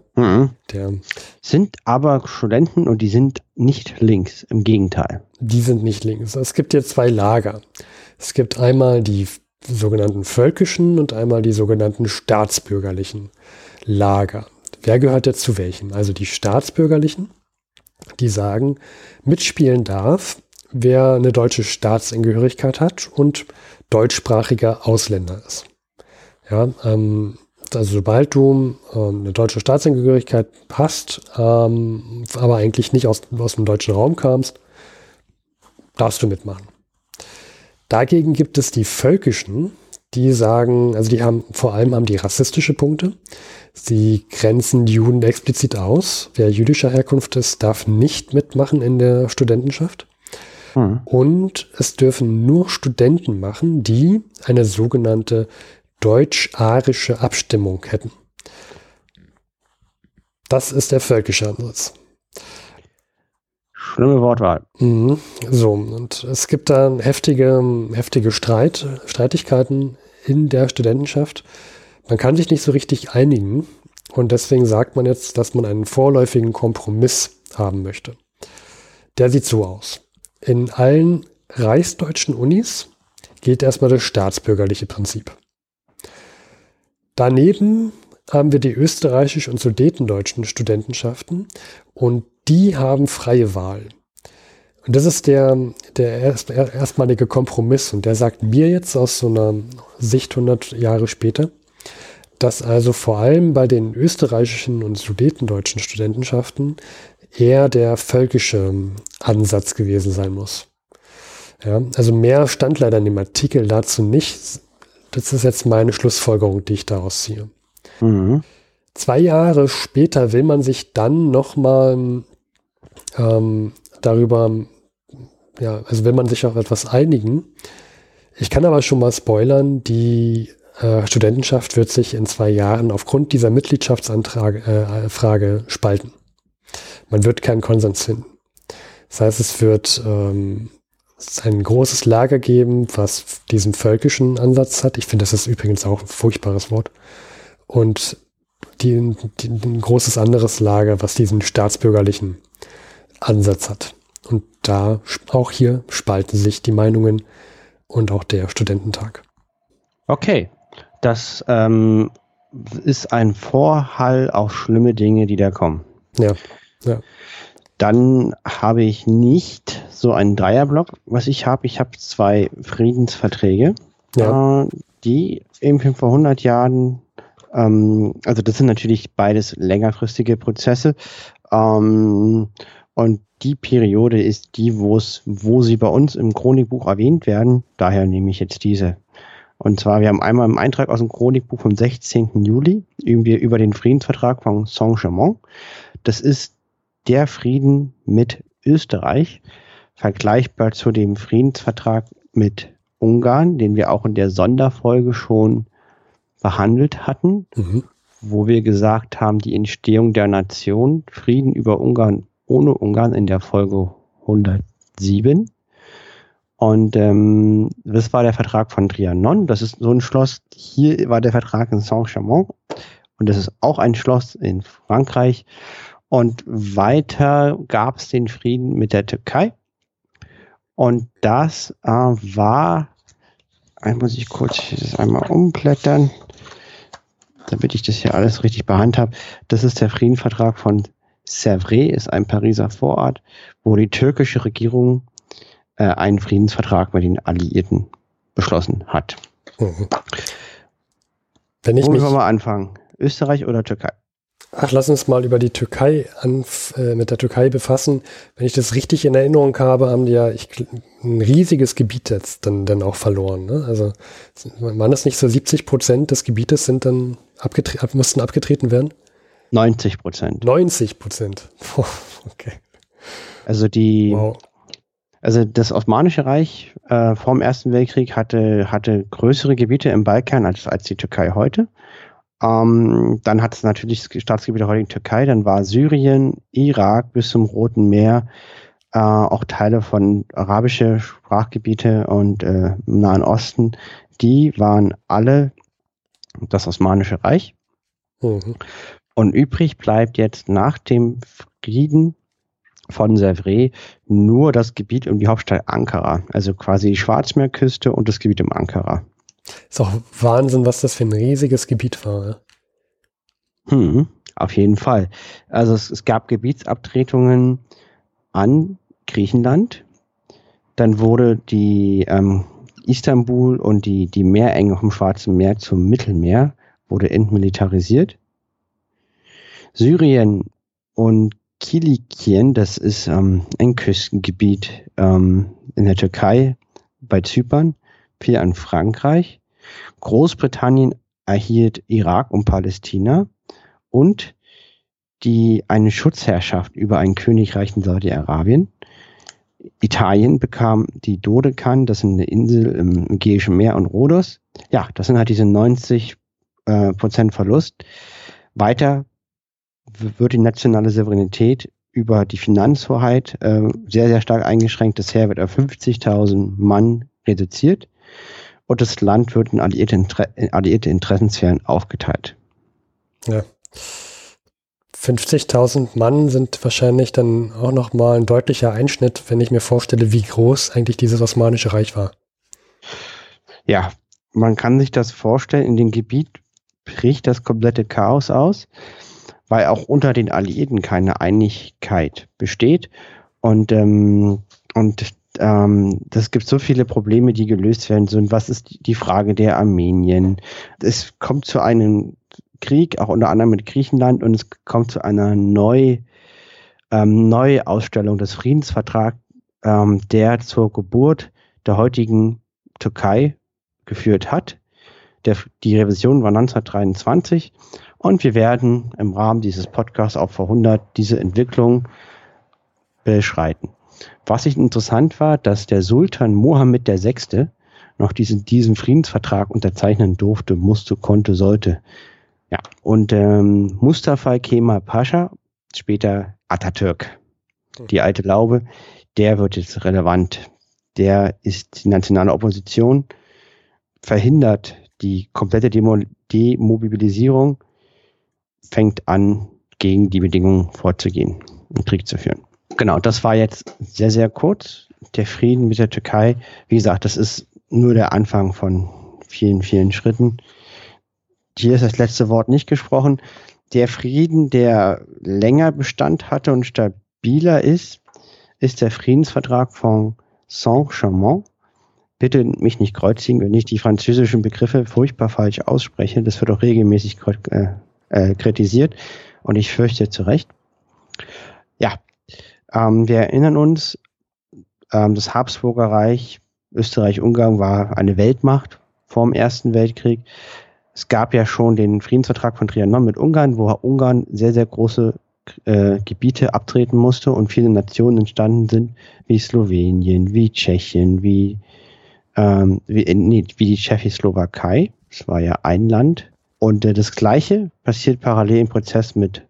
Sind aber Studenten und die sind nicht links, im Gegenteil. Die sind nicht links. Es gibt hier zwei Lager. Es gibt einmal die sogenannten völkischen und einmal die sogenannten staatsbürgerlichen Lager. Wer gehört jetzt zu welchen? Also die staatsbürgerlichen, die sagen, mitspielen darf, wer eine deutsche Staatsangehörigkeit hat und deutschsprachiger Ausländer ist. Ja, also sobald du eine deutsche Staatsangehörigkeit hast, aber eigentlich nicht aus dem deutschen Raum kamst, darfst du mitmachen. Dagegen gibt es die Völkischen, die sagen, also die haben vor allem die rassistische Punkte. Sie grenzen die Juden explizit aus. Wer jüdischer Herkunft ist, darf nicht mitmachen in der Studentenschaft. Und es dürfen nur Studenten machen, die eine sogenannte deutsch-arische Abstimmung hätten. Das ist der völkische Ansatz. Schlimme Wortwahl. So, und es gibt da heftige Streitigkeiten in der Studentenschaft. Man kann sich nicht so richtig einigen und deswegen sagt man jetzt, dass man einen vorläufigen Kompromiss haben möchte. Der sieht so aus. In allen reichsdeutschen Unis gilt erstmal das staatsbürgerliche Prinzip. Daneben haben wir die österreichisch- und sudetendeutschen Studentenschaften und die haben freie Wahl. Und das ist der erstmalige Kompromiss und der sagt mir jetzt aus so einer Sicht 100 Jahre später, dass also vor allem bei den österreichischen und sudetendeutschen Studentenschaften eher der völkische Ansatz gewesen sein muss. Ja, also mehr stand leider in dem Artikel dazu nicht. Das ist jetzt meine Schlussfolgerung, die ich daraus ziehe. Mhm. 2 Jahre später will man sich dann nochmal darüber, ja, also will man sich auf etwas einigen. Ich kann aber schon mal spoilern, die Studentenschaft wird sich in 2 Jahren aufgrund dieser Mitgliedschaftsfrage spalten. Man wird keinen Konsens finden. Das heißt, es wird ein großes Lager geben, was diesen völkischen Ansatz hat. Ich finde, das ist übrigens auch ein furchtbares Wort. Und ein großes anderes Lager, was diesen staatsbürgerlichen Ansatz hat. Und da, auch hier, spalten sich die Meinungen und auch der Studententag. Okay, das ist ein Vorhall auf schlimme Dinge, die da kommen. Ja, ja. Dann habe ich nicht so einen Dreierblock. Was ich habe 2 Friedensverträge, ja, die eben vor 100 Jahren, also das sind natürlich beides längerfristige Prozesse, und die Periode ist die, wo sie bei uns im Chronikbuch erwähnt werden. Daher nehme ich jetzt diese. Und zwar, wir haben einmal im Eintrag aus dem Chronikbuch vom 16. Juli über den Friedensvertrag von Saint-Germain. Das ist der Frieden mit Österreich, vergleichbar zu dem Friedensvertrag mit Ungarn, den wir auch in der Sonderfolge schon behandelt hatten, wo wir gesagt haben, die Entstehung der Nation, Frieden über Ungarn ohne Ungarn in der Folge 107. Und das war der Vertrag von Trianon, das ist so ein Schloss, hier war der Vertrag in Saint-Germain und das ist auch ein Schloss in Frankreich. Und weiter gab es den Frieden mit der Türkei. Und das war, muss ich kurz das einmal umblättern, damit ich das hier alles richtig bei Hand habe. Das ist der Friedensvertrag von Sèvres, ist ein Pariser Vorort, wo die türkische Regierung einen Friedensvertrag mit den Alliierten beschlossen hat. Mhm. Wollen wir mal anfangen? Österreich oder Türkei? Ach, lass uns mal über die Türkei mit der Türkei befassen. Wenn ich das richtig in Erinnerung habe, haben die ja ein riesiges Gebiet jetzt dann auch verloren. Ne? Also waren das nicht so 70% des Gebietes sind dann mussten abgetreten werden? 90%. 90%. Oh, okay. Also also das Osmanische Reich vor dem Ersten Weltkrieg hatte größere Gebiete im Balkan als die Türkei heute. Dann hat es natürlich das Staatsgebiet der heutigen Türkei, dann war Syrien, Irak bis zum Roten Meer, auch Teile von arabische Sprachgebiete und im Nahen Osten, die waren alle das Osmanische Reich. Mhm. Und übrig bleibt jetzt nach dem Frieden von Sèvres nur das Gebiet um die Hauptstadt Ankara, also quasi die Schwarzmeerküste und das Gebiet um Ankara. Ist auch Wahnsinn, was das für ein riesiges Gebiet war. Ne? Auf jeden Fall. Also es gab Gebietsabtretungen an Griechenland. Dann wurde die Istanbul und die Meerenge vom Schwarzen Meer zum Mittelmeer wurde entmilitarisiert. Syrien und Kilikien, das ist ein Küstengebiet in der Türkei bei Zypern, viel an Frankreich. Großbritannien erhielt Irak und Palästina und eine Schutzherrschaft über ein Königreich in Saudi-Arabien. Italien bekam die Dodekan, das ist eine Insel im Ägäischen Meer, und Rhodos. Ja, das sind halt diese 90% Verlust. Weiter wird die nationale Souveränität über die Finanzhoheit sehr, sehr stark eingeschränkt. Das Heer wird auf 50.000 Mann reduziert. Und das Land wird in alliierte Interessensphären aufgeteilt. Ja. 50.000 Mann sind wahrscheinlich dann auch nochmal ein deutlicher Einschnitt, wenn ich mir vorstelle, wie groß eigentlich dieses Osmanische Reich war. Ja, man kann sich das vorstellen, in dem Gebiet bricht das komplette Chaos aus, weil auch unter den Alliierten keine Einigkeit besteht. Das gibt so viele Probleme, die gelöst werden sollen. Was ist die Frage der Armenien? Es kommt zu einem Krieg, auch unter anderem mit Griechenland, und es kommt zu einer Neuausstellung des Friedensvertrags, der zur Geburt der heutigen Türkei geführt hat. Die Revision war 1923 und wir werden im Rahmen dieses Podcasts auf vorHundert diese Entwicklung beschreiten. Was interessant war, dass der Sultan Mohammed VI. Noch diesen Friedensvertrag unterzeichnen durfte, musste, konnte, sollte. Ja, und Mustafa Kemal Pascha, später Atatürk, die alte Laube, der wird jetzt relevant. Der ist die nationale Opposition, verhindert die komplette Demobilisierung, fängt an, gegen die Bedingungen vorzugehen und Krieg zu führen. Genau, das war jetzt sehr, sehr kurz. Der Frieden mit der Türkei, wie gesagt, das ist nur der Anfang von vielen, vielen Schritten. Hier ist das letzte Wort nicht gesprochen. Der Frieden, der länger Bestand hatte und stabiler ist, ist der Friedensvertrag von Saint-Germain. Bitte mich nicht kreuzigen, wenn ich die französischen Begriffe furchtbar falsch ausspreche. Das wird auch regelmäßig kritisiert und ich fürchte zu Recht. Ja, wir erinnern uns, das Habsburger Reich, Österreich-Ungarn war eine Weltmacht vor dem Ersten Weltkrieg. Es gab ja schon den Friedensvertrag von Trianon mit Ungarn, wo Ungarn sehr, sehr große Gebiete abtreten musste und viele Nationen entstanden sind, wie Slowenien, wie Tschechien, wie die Tschechoslowakei. Das war ja ein Land. Und das Gleiche passiert parallel im Prozess mit,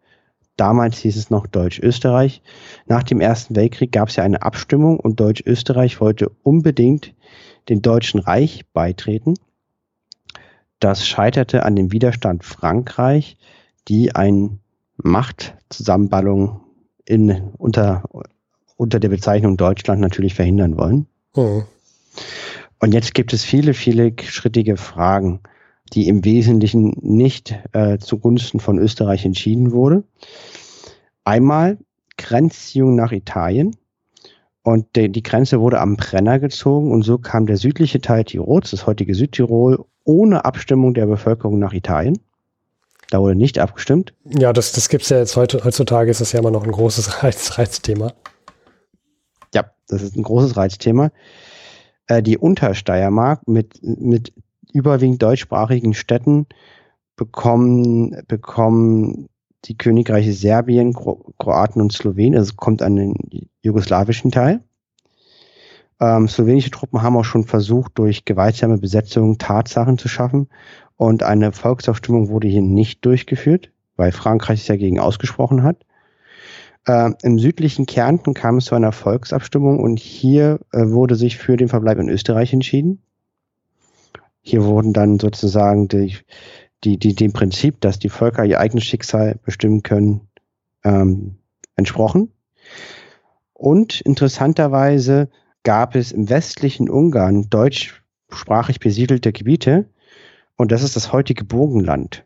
damals hieß es noch Deutsch-Österreich. Nach dem Ersten Weltkrieg gab es ja eine Abstimmung und Deutsch-Österreich wollte unbedingt dem Deutschen Reich beitreten. Das scheiterte an dem Widerstand Frankreich, die eine Machtzusammenballung unter der Bezeichnung Deutschland natürlich verhindern wollen. Mhm. Und jetzt gibt es viele, viele strittige Fragen, die im Wesentlichen nicht zugunsten von Österreich entschieden wurde. Einmal Grenzziehung nach Italien und die Grenze wurde am Brenner gezogen und so kam der südliche Teil Tirols, das heutige Südtirol, ohne Abstimmung der Bevölkerung nach Italien. Da wurde nicht abgestimmt. Ja, das gibt es ja jetzt heutzutage, ist das ja immer noch ein großes Reizthema. Ja, das ist ein großes Reizthema. Die Untersteiermark mit überwiegend deutschsprachigen Städten bekommen die Königreiche Serbien, Kroaten und Slowenien, also es kommt an den jugoslawischen Teil. Slowenische Truppen haben auch schon versucht, durch gewaltsame Besetzung Tatsachen zu schaffen und eine Volksabstimmung wurde hier nicht durchgeführt, weil Frankreich sich dagegen ausgesprochen hat. Im südlichen Kärnten kam es zu einer Volksabstimmung und hier wurde sich für den Verbleib in Österreich entschieden. Hier wurden dann sozusagen dem Prinzip, dass die Völker ihr eigenes Schicksal bestimmen können, entsprochen. Und interessanterweise gab es im westlichen Ungarn deutschsprachig besiedelte Gebiete und das ist das heutige Burgenland.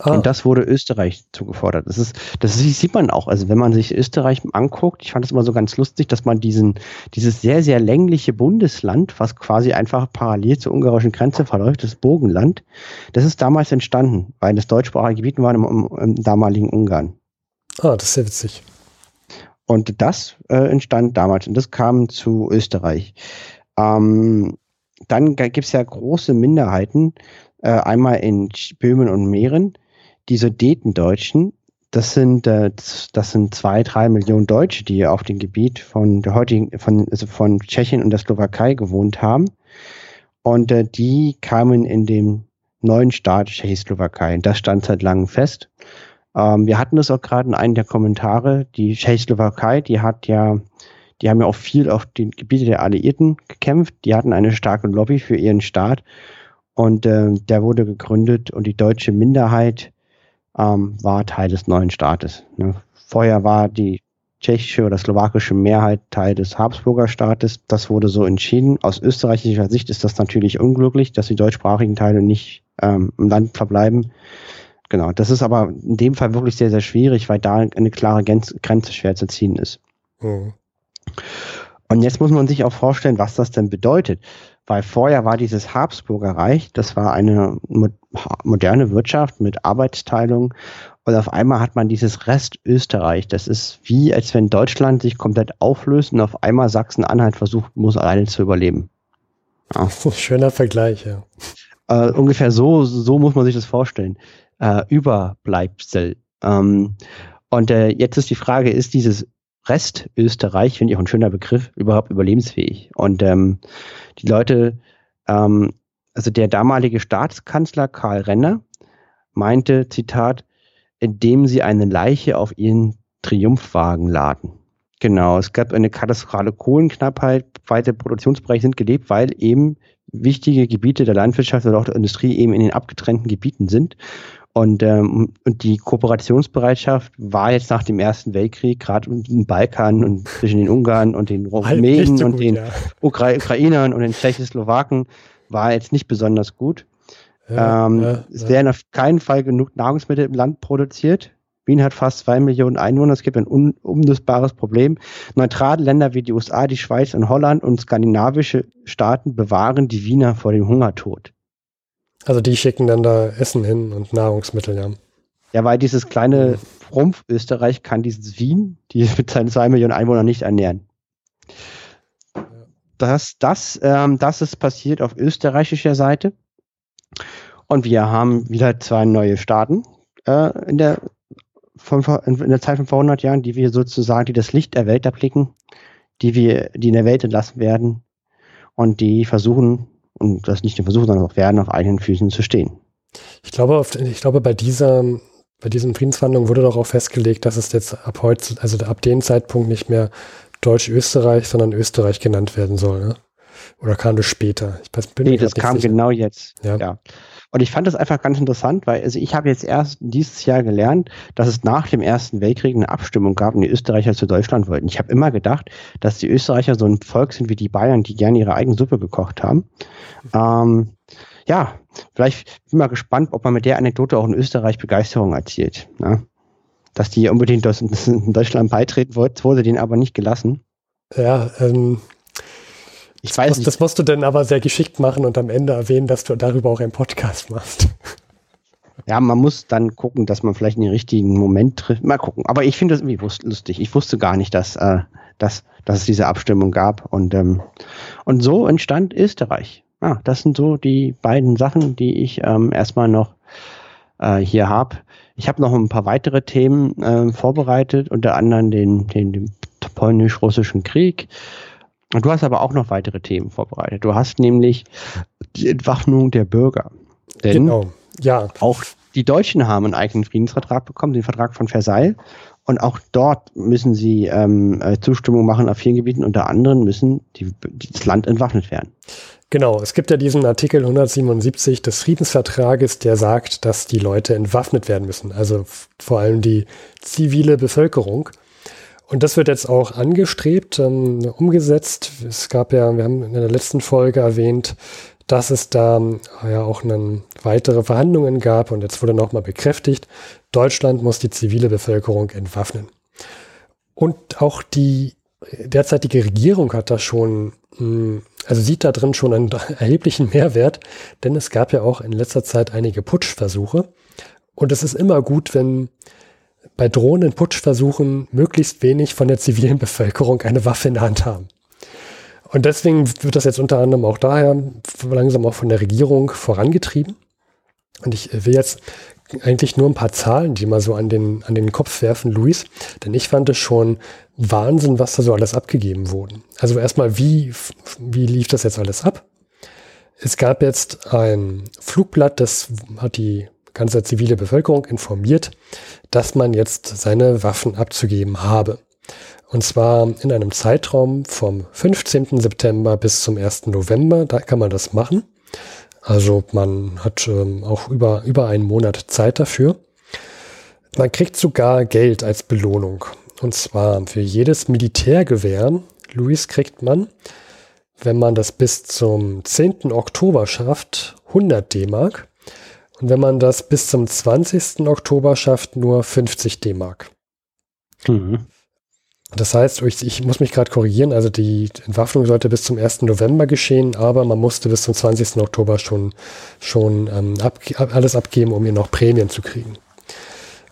Ah. Und das wurde Österreich zugefordert. Das sieht man auch. Also wenn man sich Österreich anguckt, ich fand es immer so ganz lustig, dass man dieses sehr, sehr längliche Bundesland, was quasi einfach parallel zur ungarischen Grenze verläuft, das Burgenland, das ist damals entstanden, weil das deutschsprachige Gebiet war im damaligen Ungarn. Ah, das ist sehr witzig. Und das entstand damals und das kam zu Österreich. Dann gibt es ja große Minderheiten, einmal in Böhmen und Mähren, die Sudetendeutschen, das sind 2-3 Millionen Deutsche, die auf dem Gebiet von Tschechien und der Slowakei gewohnt haben. Und die kamen in dem neuen Staat Tschechoslowakei. Das stand seit langem fest. Wir hatten das auch gerade in einem der Kommentare. Die Tschechoslowakei, die haben ja auch viel auf den Gebieten der Alliierten gekämpft. Die hatten eine starke Lobby für ihren Staat. Und der wurde gegründet und die deutsche Minderheit war Teil des neuen Staates. Ne? Vorher war die tschechische oder slowakische Mehrheit Teil des Habsburger Staates. Das wurde so entschieden. Aus österreichischer Sicht ist das natürlich unglücklich, dass die deutschsprachigen Teile nicht im Land verbleiben. Genau, das ist aber in dem Fall wirklich sehr, sehr schwierig, weil da eine klare Grenze schwer zu ziehen ist. Mhm. Und jetzt muss man sich auch vorstellen, was das denn bedeutet. Weil vorher war dieses Habsburger Reich, das war eine moderne Wirtschaft mit Arbeitsteilung und auf einmal hat man dieses Rest Österreich. Das ist wie, als wenn Deutschland sich komplett auflöst und auf einmal Sachsen-Anhalt versucht, muss alleine zu überleben. Oh, schöner Vergleich, ja. Ungefähr so muss man sich das vorstellen. Überbleibsel. Und jetzt ist die Frage, ist dieses Restösterreich, finde ich auch ein schöner Begriff, überhaupt überlebensfähig? Und die Leute, also der damalige Staatskanzler Karl Renner meinte, Zitat, indem sie eine Leiche auf ihren Triumphwagen laden. Genau, es gab eine katastrophale Kohlenknappheit, weite Produktionsbereiche sind gelebt, weil eben wichtige Gebiete der Landwirtschaft oder auch der Industrie eben in den abgetrennten Gebieten sind. Und die Kooperationsbereitschaft war jetzt nach dem Ersten Weltkrieg, gerade im Balkan und zwischen den Ungarn und den Rumänen so gut, und den Ukrainern und den Tschechoslowaken, war jetzt nicht besonders gut. Ja, es werden auf keinen Fall genug Nahrungsmittel im Land produziert. Wien hat fast 2 Millionen Einwohner. Es gibt ein unlösbares Problem. Neutrale Länder wie die USA, die Schweiz und Holland und skandinavische Staaten bewahren die Wiener vor dem Hungertod. Also die schicken dann da Essen hin und Nahrungsmittel, ja. Ja, weil dieses kleine Rumpf Österreich kann dieses Wien, die mit seinen 2 Millionen Einwohnern, nicht ernähren. Das ist passiert auf österreichischer Seite. Und wir haben wieder 2 neue Staaten in der Zeit von vor 100 Jahren, die wir sozusagen, die das Licht der Welt erblicken, die in der Welt entlassen werden und die versuchen, und das nicht nur versuchen, sondern auch werden, auf eigenen Füßen zu stehen. Ich glaube, bei diesen Friedensverhandlungen wurde doch auch festgelegt, dass es jetzt ab heute, also ab dem Zeitpunkt, nicht mehr Deutsch-Österreich, sondern Österreich genannt werden soll, ne? Oder kam das später? Das kam genau jetzt. Ja. Und ich fand das einfach ganz interessant, weil also ich habe jetzt erst dieses Jahr gelernt, dass es nach dem Ersten Weltkrieg eine Abstimmung gab und die Österreicher zu Deutschland wollten. Ich habe immer gedacht, dass die Österreicher so ein Volk sind wie die Bayern, die gerne ihre eigene Suppe gekocht haben. Ja, vielleicht bin ich mal gespannt, ob man mit der Anekdote auch in Österreich Begeisterung erzielt. Ne? Dass die unbedingt in Deutschland beitreten wollten, wurde denen aber nicht gelassen. Ja, Das musst du dann aber sehr geschickt machen und am Ende erwähnen, dass du darüber auch einen Podcast machst. Ja, man muss dann gucken, dass man vielleicht in den richtigen Moment trifft. Mal gucken. Aber ich finde das irgendwie lustig. Ich wusste gar nicht, dass es diese Abstimmung gab. Und so entstand Österreich. Ja, das sind so die beiden Sachen, die ich erstmal noch hier habe. Ich habe noch ein paar weitere Themen vorbereitet, unter anderem den polnisch-russischen Krieg. Und du hast aber auch noch weitere Themen vorbereitet. Du hast nämlich die Entwaffnung der Bürger. Denn genau, ja. Auch die Deutschen haben einen eigenen Friedensvertrag bekommen, den Vertrag von Versailles. Und auch dort müssen sie Zustimmung machen auf vielen Gebieten. Unter anderem müssen das Land entwaffnet werden. Genau, es gibt ja diesen Artikel 177 des Friedensvertrages, der sagt, dass die Leute entwaffnet werden müssen. Also vor allem die zivile Bevölkerung. Und das wird jetzt auch angestrebt, umgesetzt. Es gab ja, wir haben in der letzten Folge erwähnt, dass es da ja auch weitere Verhandlungen gab und jetzt wurde nochmal bekräftigt, Deutschland muss die zivile Bevölkerung entwaffnen. Und auch die derzeitige Regierung hat da schon, also sieht da drin schon einen erheblichen Mehrwert, denn es gab ja auch in letzter Zeit einige Putschversuche. Und es ist immer gut, wenn bei drohenden Putschversuchen möglichst wenig von der zivilen Bevölkerung eine Waffe in der Hand haben. Und deswegen wird das jetzt unter anderem auch daher langsam auch von der Regierung vorangetrieben. Und ich will jetzt eigentlich nur ein paar Zahlen, die mal so an den Kopf werfen, Luis, denn ich fand es schon Wahnsinn, was da so alles abgegeben wurde. Also erstmal, wie lief das jetzt alles ab? Es gab jetzt ein Flugblatt, das hat die ganze zivile Bevölkerung informiert, dass man jetzt seine Waffen abzugeben habe. Und zwar in einem Zeitraum vom 15. September bis zum 1. November, da kann man das machen. Also man hat auch über einen Monat Zeit dafür. Man kriegt sogar Geld als Belohnung. Und zwar für jedes Militärgewehr, Luis, kriegt man, wenn man das bis zum 10. Oktober schafft, 100 D-Mark. Und wenn man das bis zum 20. Oktober schafft, nur 50 D-Mark. Mhm. Das heißt, ich muss mich gerade korrigieren, also die Entwaffnung sollte bis zum 1. November geschehen, aber man musste bis zum 20. Oktober schon alles abgeben, um hier noch Prämien zu kriegen.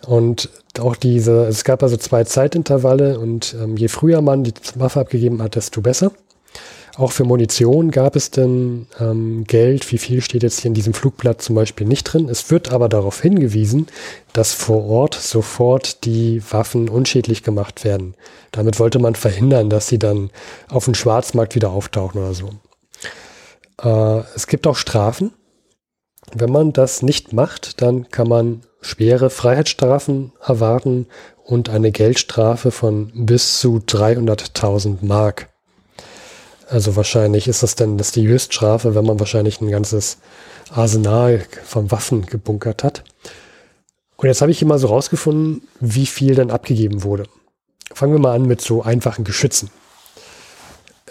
Und auch es gab also 2 Zeitintervalle und je früher man die Waffe abgegeben hat, desto besser. Auch für Munition gab es denn Geld, wie viel steht jetzt hier in diesem Flugblatt zum Beispiel nicht drin. Es wird aber darauf hingewiesen, dass vor Ort sofort die Waffen unschädlich gemacht werden. Damit wollte man verhindern, dass sie dann auf dem Schwarzmarkt wieder auftauchen oder so. Es gibt auch Strafen. Wenn man das nicht macht, dann kann man schwere Freiheitsstrafen erwarten und eine Geldstrafe von bis zu 300.000 Mark. Also wahrscheinlich ist das denn das die Höchststrafe, wenn man wahrscheinlich ein ganzes Arsenal von Waffen gebunkert hat. Und jetzt habe ich hier mal so rausgefunden, wie viel dann abgegeben wurde. Fangen wir mal an mit so einfachen Geschützen.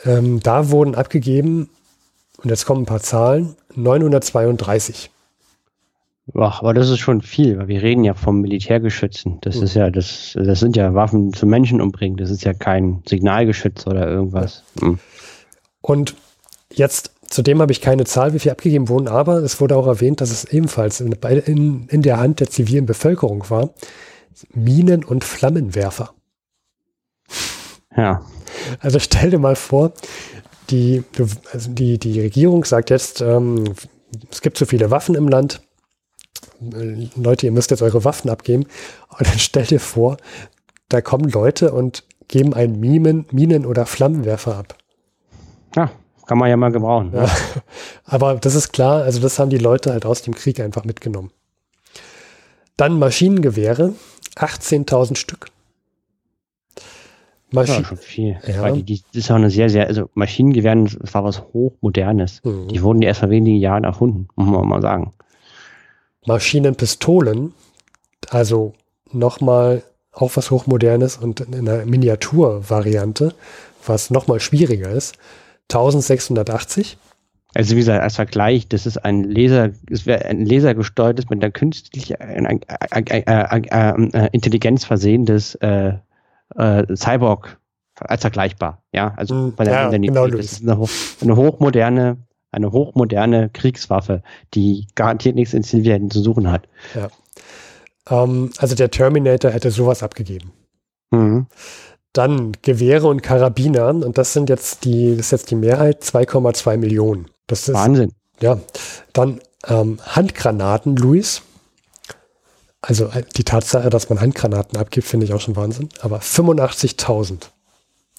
Da wurden abgegeben, und jetzt kommen ein paar Zahlen, 932. Ach, aber das ist schon viel, weil wir reden ja vom Militärgeschützen. Das ist ja, das sind ja Waffen zum Menschen umbringen. Das ist ja kein Signalgeschütz oder irgendwas. Ja. Hm. Und jetzt, zudem habe ich keine Zahl, wie viel abgegeben wurden, aber es wurde auch erwähnt, dass es ebenfalls in der Hand der zivilen Bevölkerung war. Minen- und Flammenwerfer. Ja. Also stell dir mal vor, die Regierung sagt jetzt, es gibt so viele Waffen im Land. Leute, ihr müsst jetzt eure Waffen abgeben. Und dann stell dir vor, da kommen Leute und geben einen Minen- oder Flammenwerfer ab. Ja, kann man ja mal gebrauchen. Ja. Aber das ist klar, also das haben die Leute halt aus dem Krieg einfach mitgenommen. Dann Maschinengewehre, 18.000 Stück. Ja, schon viel. Ja. Weil das ist auch eine sehr, sehr, also Maschinengewehre, das war was Hochmodernes. Mhm. Die wurden ja erst vor wenigen Jahren erfunden, muss man mal sagen. Maschinenpistolen, also nochmal auch was Hochmodernes und in einer Miniaturvariante, was nochmal schwieriger ist, 1680. Also wie gesagt, als Vergleich, das ist ein Laser, es wäre ein lasergesteuertes, mit einer künstlichen Intelligenz versehenes Cyborg als vergleichbar. Ja, also bei der genau, das ist eine hochmoderne Kriegswaffe, die garantiert nichts in Zivilisten zu suchen hat. Ja. Also der Terminator hätte sowas abgegeben. Mhm. Dann Gewehre und Karabiner, und das sind jetzt die Mehrheit, 2,2 Millionen. Das ist Wahnsinn. Ja. Dann Handgranaten, Luis. Also die Tatsache, dass man Handgranaten abgibt, finde ich auch schon Wahnsinn. Aber 85.000.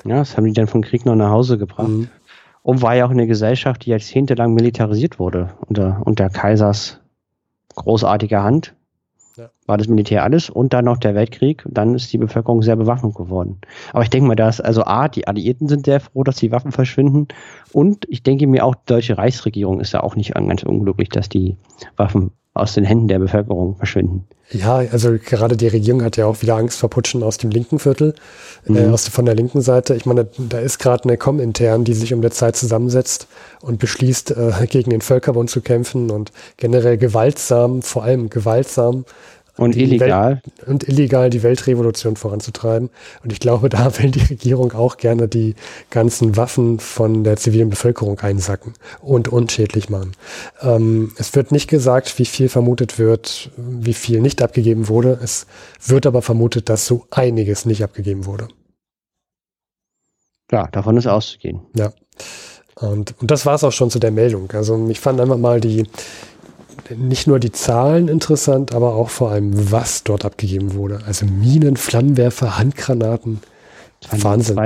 Ja, das haben die dann vom Krieg noch nach Hause gebracht. Mhm. Und war ja auch eine Gesellschaft, die jahrzehntelang militarisiert wurde. Unter Kaisers großartiger Hand. Ja. War das Militär alles und dann noch der Weltkrieg, und dann ist die Bevölkerung sehr bewaffnet geworden. Aber ich denke mal, dass also die Alliierten sind sehr froh, dass die Waffen verschwinden, und ich denke mir auch, die deutsche Reichsregierung ist ja auch nicht ganz unglücklich, dass die Waffen aus den Händen der Bevölkerung verschwinden. Ja, also gerade die Regierung hat ja auch wieder Angst vor Putschen aus dem linken Viertel, von der linken Seite. Ich meine, da ist gerade eine Komintern, die sich um der Zeit zusammensetzt und beschließt, gegen den Völkerbund zu kämpfen und generell vor allem gewaltsam und illegal die Weltrevolution voranzutreiben. Und ich glaube, da will die Regierung auch gerne die ganzen Waffen von der zivilen Bevölkerung einsacken und unschädlich machen. Es wird nicht gesagt, wie viel vermutet wird, wie viel nicht abgegeben wurde. Es wird aber vermutet, dass so einiges nicht abgegeben wurde. Ja, davon ist auszugehen. Ja. Und das war es auch schon zu der Meldung. Also ich fand einfach mal nicht nur die Zahlen interessant, aber auch vor allem, was dort abgegeben wurde. Also Minen, Flammenwerfer, Handgranaten. Wahnsinn.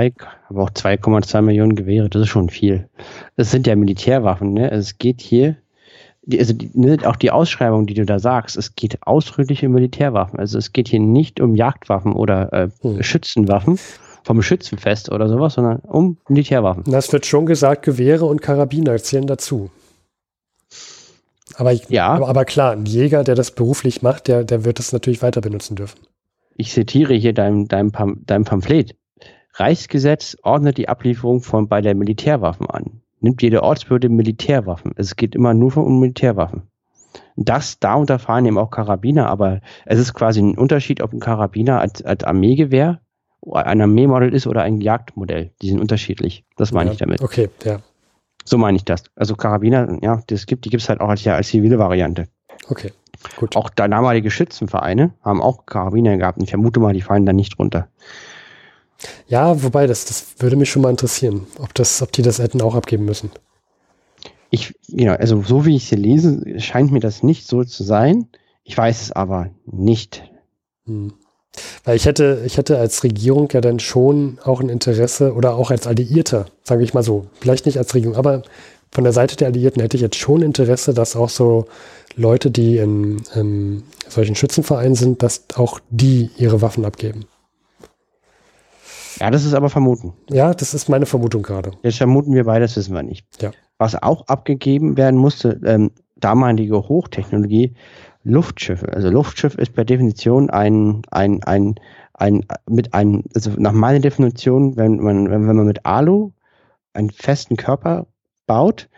Aber auch 2,2 Millionen Gewehre, das ist schon viel. Das sind ja Militärwaffen, ne? Es geht hier, auch die Ausschreibung, die du da sagst, es geht ausdrücklich um Militärwaffen. Also es geht hier nicht um Jagdwaffen oder Schützenwaffen vom Schützenfest oder sowas, sondern um Militärwaffen. Das wird schon gesagt, Gewehre und Karabiner zählen dazu. Aber klar, ein Jäger, der das beruflich macht, der wird das natürlich weiter benutzen dürfen. Ich zitiere hier dein Pamphlet. Reichsgesetz ordnet die Ablieferung bei der Militärwaffen an. Nimmt jede Ortsbehörde Militärwaffen. Es geht immer nur um Militärwaffen. Darunter fallen eben auch Karabiner, aber es ist quasi ein Unterschied, ob ein Karabiner als Armeegewehr ein Armeemodell ist oder ein Jagdmodell. Die sind unterschiedlich. Das meine ich damit. Okay, ja. So meine ich das. Also Karabiner, ja, die gibt es halt auch als zivile Variante. Okay, gut. Auch damalige Schützenvereine haben auch Karabiner gehabt. Ich vermute mal, die fallen da nicht runter. Ja, wobei, das würde mich schon mal interessieren, ob die das hätten auch abgeben müssen. Also so wie ich sie lese, scheint mir das nicht so zu sein. Ich weiß es aber nicht. Hm. Weil ich hätte als Regierung ja dann schon auch ein Interesse oder auch als Alliierter, sage ich mal so, vielleicht nicht als Regierung, aber von der Seite der Alliierten hätte ich jetzt schon Interesse, dass auch so Leute, die in solchen Schützenvereinen sind, dass auch die ihre Waffen abgeben. Ja, das ist aber vermuten. Ja, das ist meine Vermutung gerade. Jetzt vermuten wir beide, das wissen wir nicht. Ja. Was auch abgegeben werden musste, damalige Hochtechnologie, Luftschiffe. Also Luftschiff ist per Definition also nach meiner Definition, wenn man mit Alu einen festen Körper baut,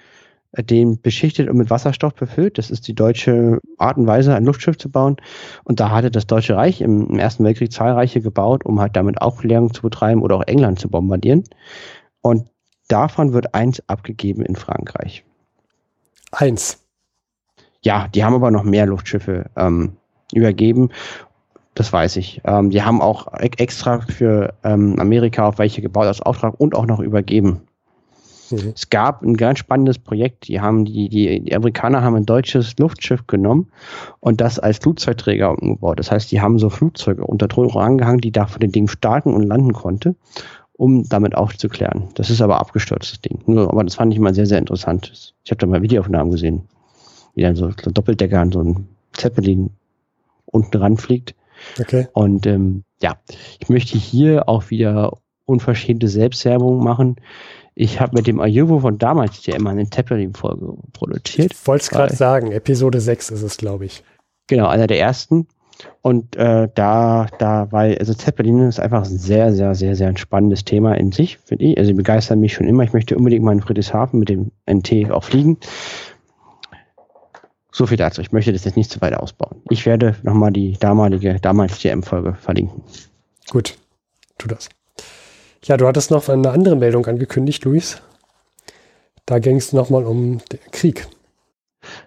den beschichtet und mit Wasserstoff befüllt. Das ist die deutsche Art und Weise, ein Luftschiff zu bauen. Und da hatte das Deutsche Reich im Ersten Weltkrieg zahlreiche gebaut, um halt damit Aufklärung zu betreiben oder auch England zu bombardieren. Und davon wird eins abgegeben in Frankreich. Eins? Ja, die haben aber noch mehr Luftschiffe übergeben. Das weiß ich. Die haben auch extra für Amerika auf welche gebaut als Auftrag und auch noch übergeben. Es gab ein ganz spannendes Projekt. Die Amerikaner haben ein deutsches Luftschiff genommen und das als Flugzeugträger umgebaut. Das heißt, die haben so Flugzeuge unter Drohnen angehangen, die da von den Dingen starten und landen konnte, um damit aufzuklären. Das ist aber abgestürzt, das Ding. Aber das fand ich mal sehr, sehr interessant. Ich habe da mal Videoaufnahmen gesehen, wie dann so ein Doppeldecker an so einem Zeppelin unten ranfliegt. Okay. Und ich möchte hier auch wieder unverschämte Selbstwerbung machen. Ich habe mit dem Ajuvo von damals, der immer eine Zeppelin-Folge produziert. Ich wollte es gerade sagen, Episode 6 ist es, glaube ich. Genau, einer der ersten. Und Zeppelin ist einfach sehr, sehr, sehr, sehr ein spannendes Thema in sich, finde ich. Also die begeistern mich schon immer. Ich möchte unbedingt mal in Friedrichshafen mit dem NT auch fliegen. So viel dazu. Ich möchte das jetzt nicht zu weit ausbauen. Ich werde nochmal die damals TM-Folge verlinken. Gut, tu das. Ja, du hattest noch eine andere Meldung angekündigt, Luis. Da ging es nochmal um den Krieg.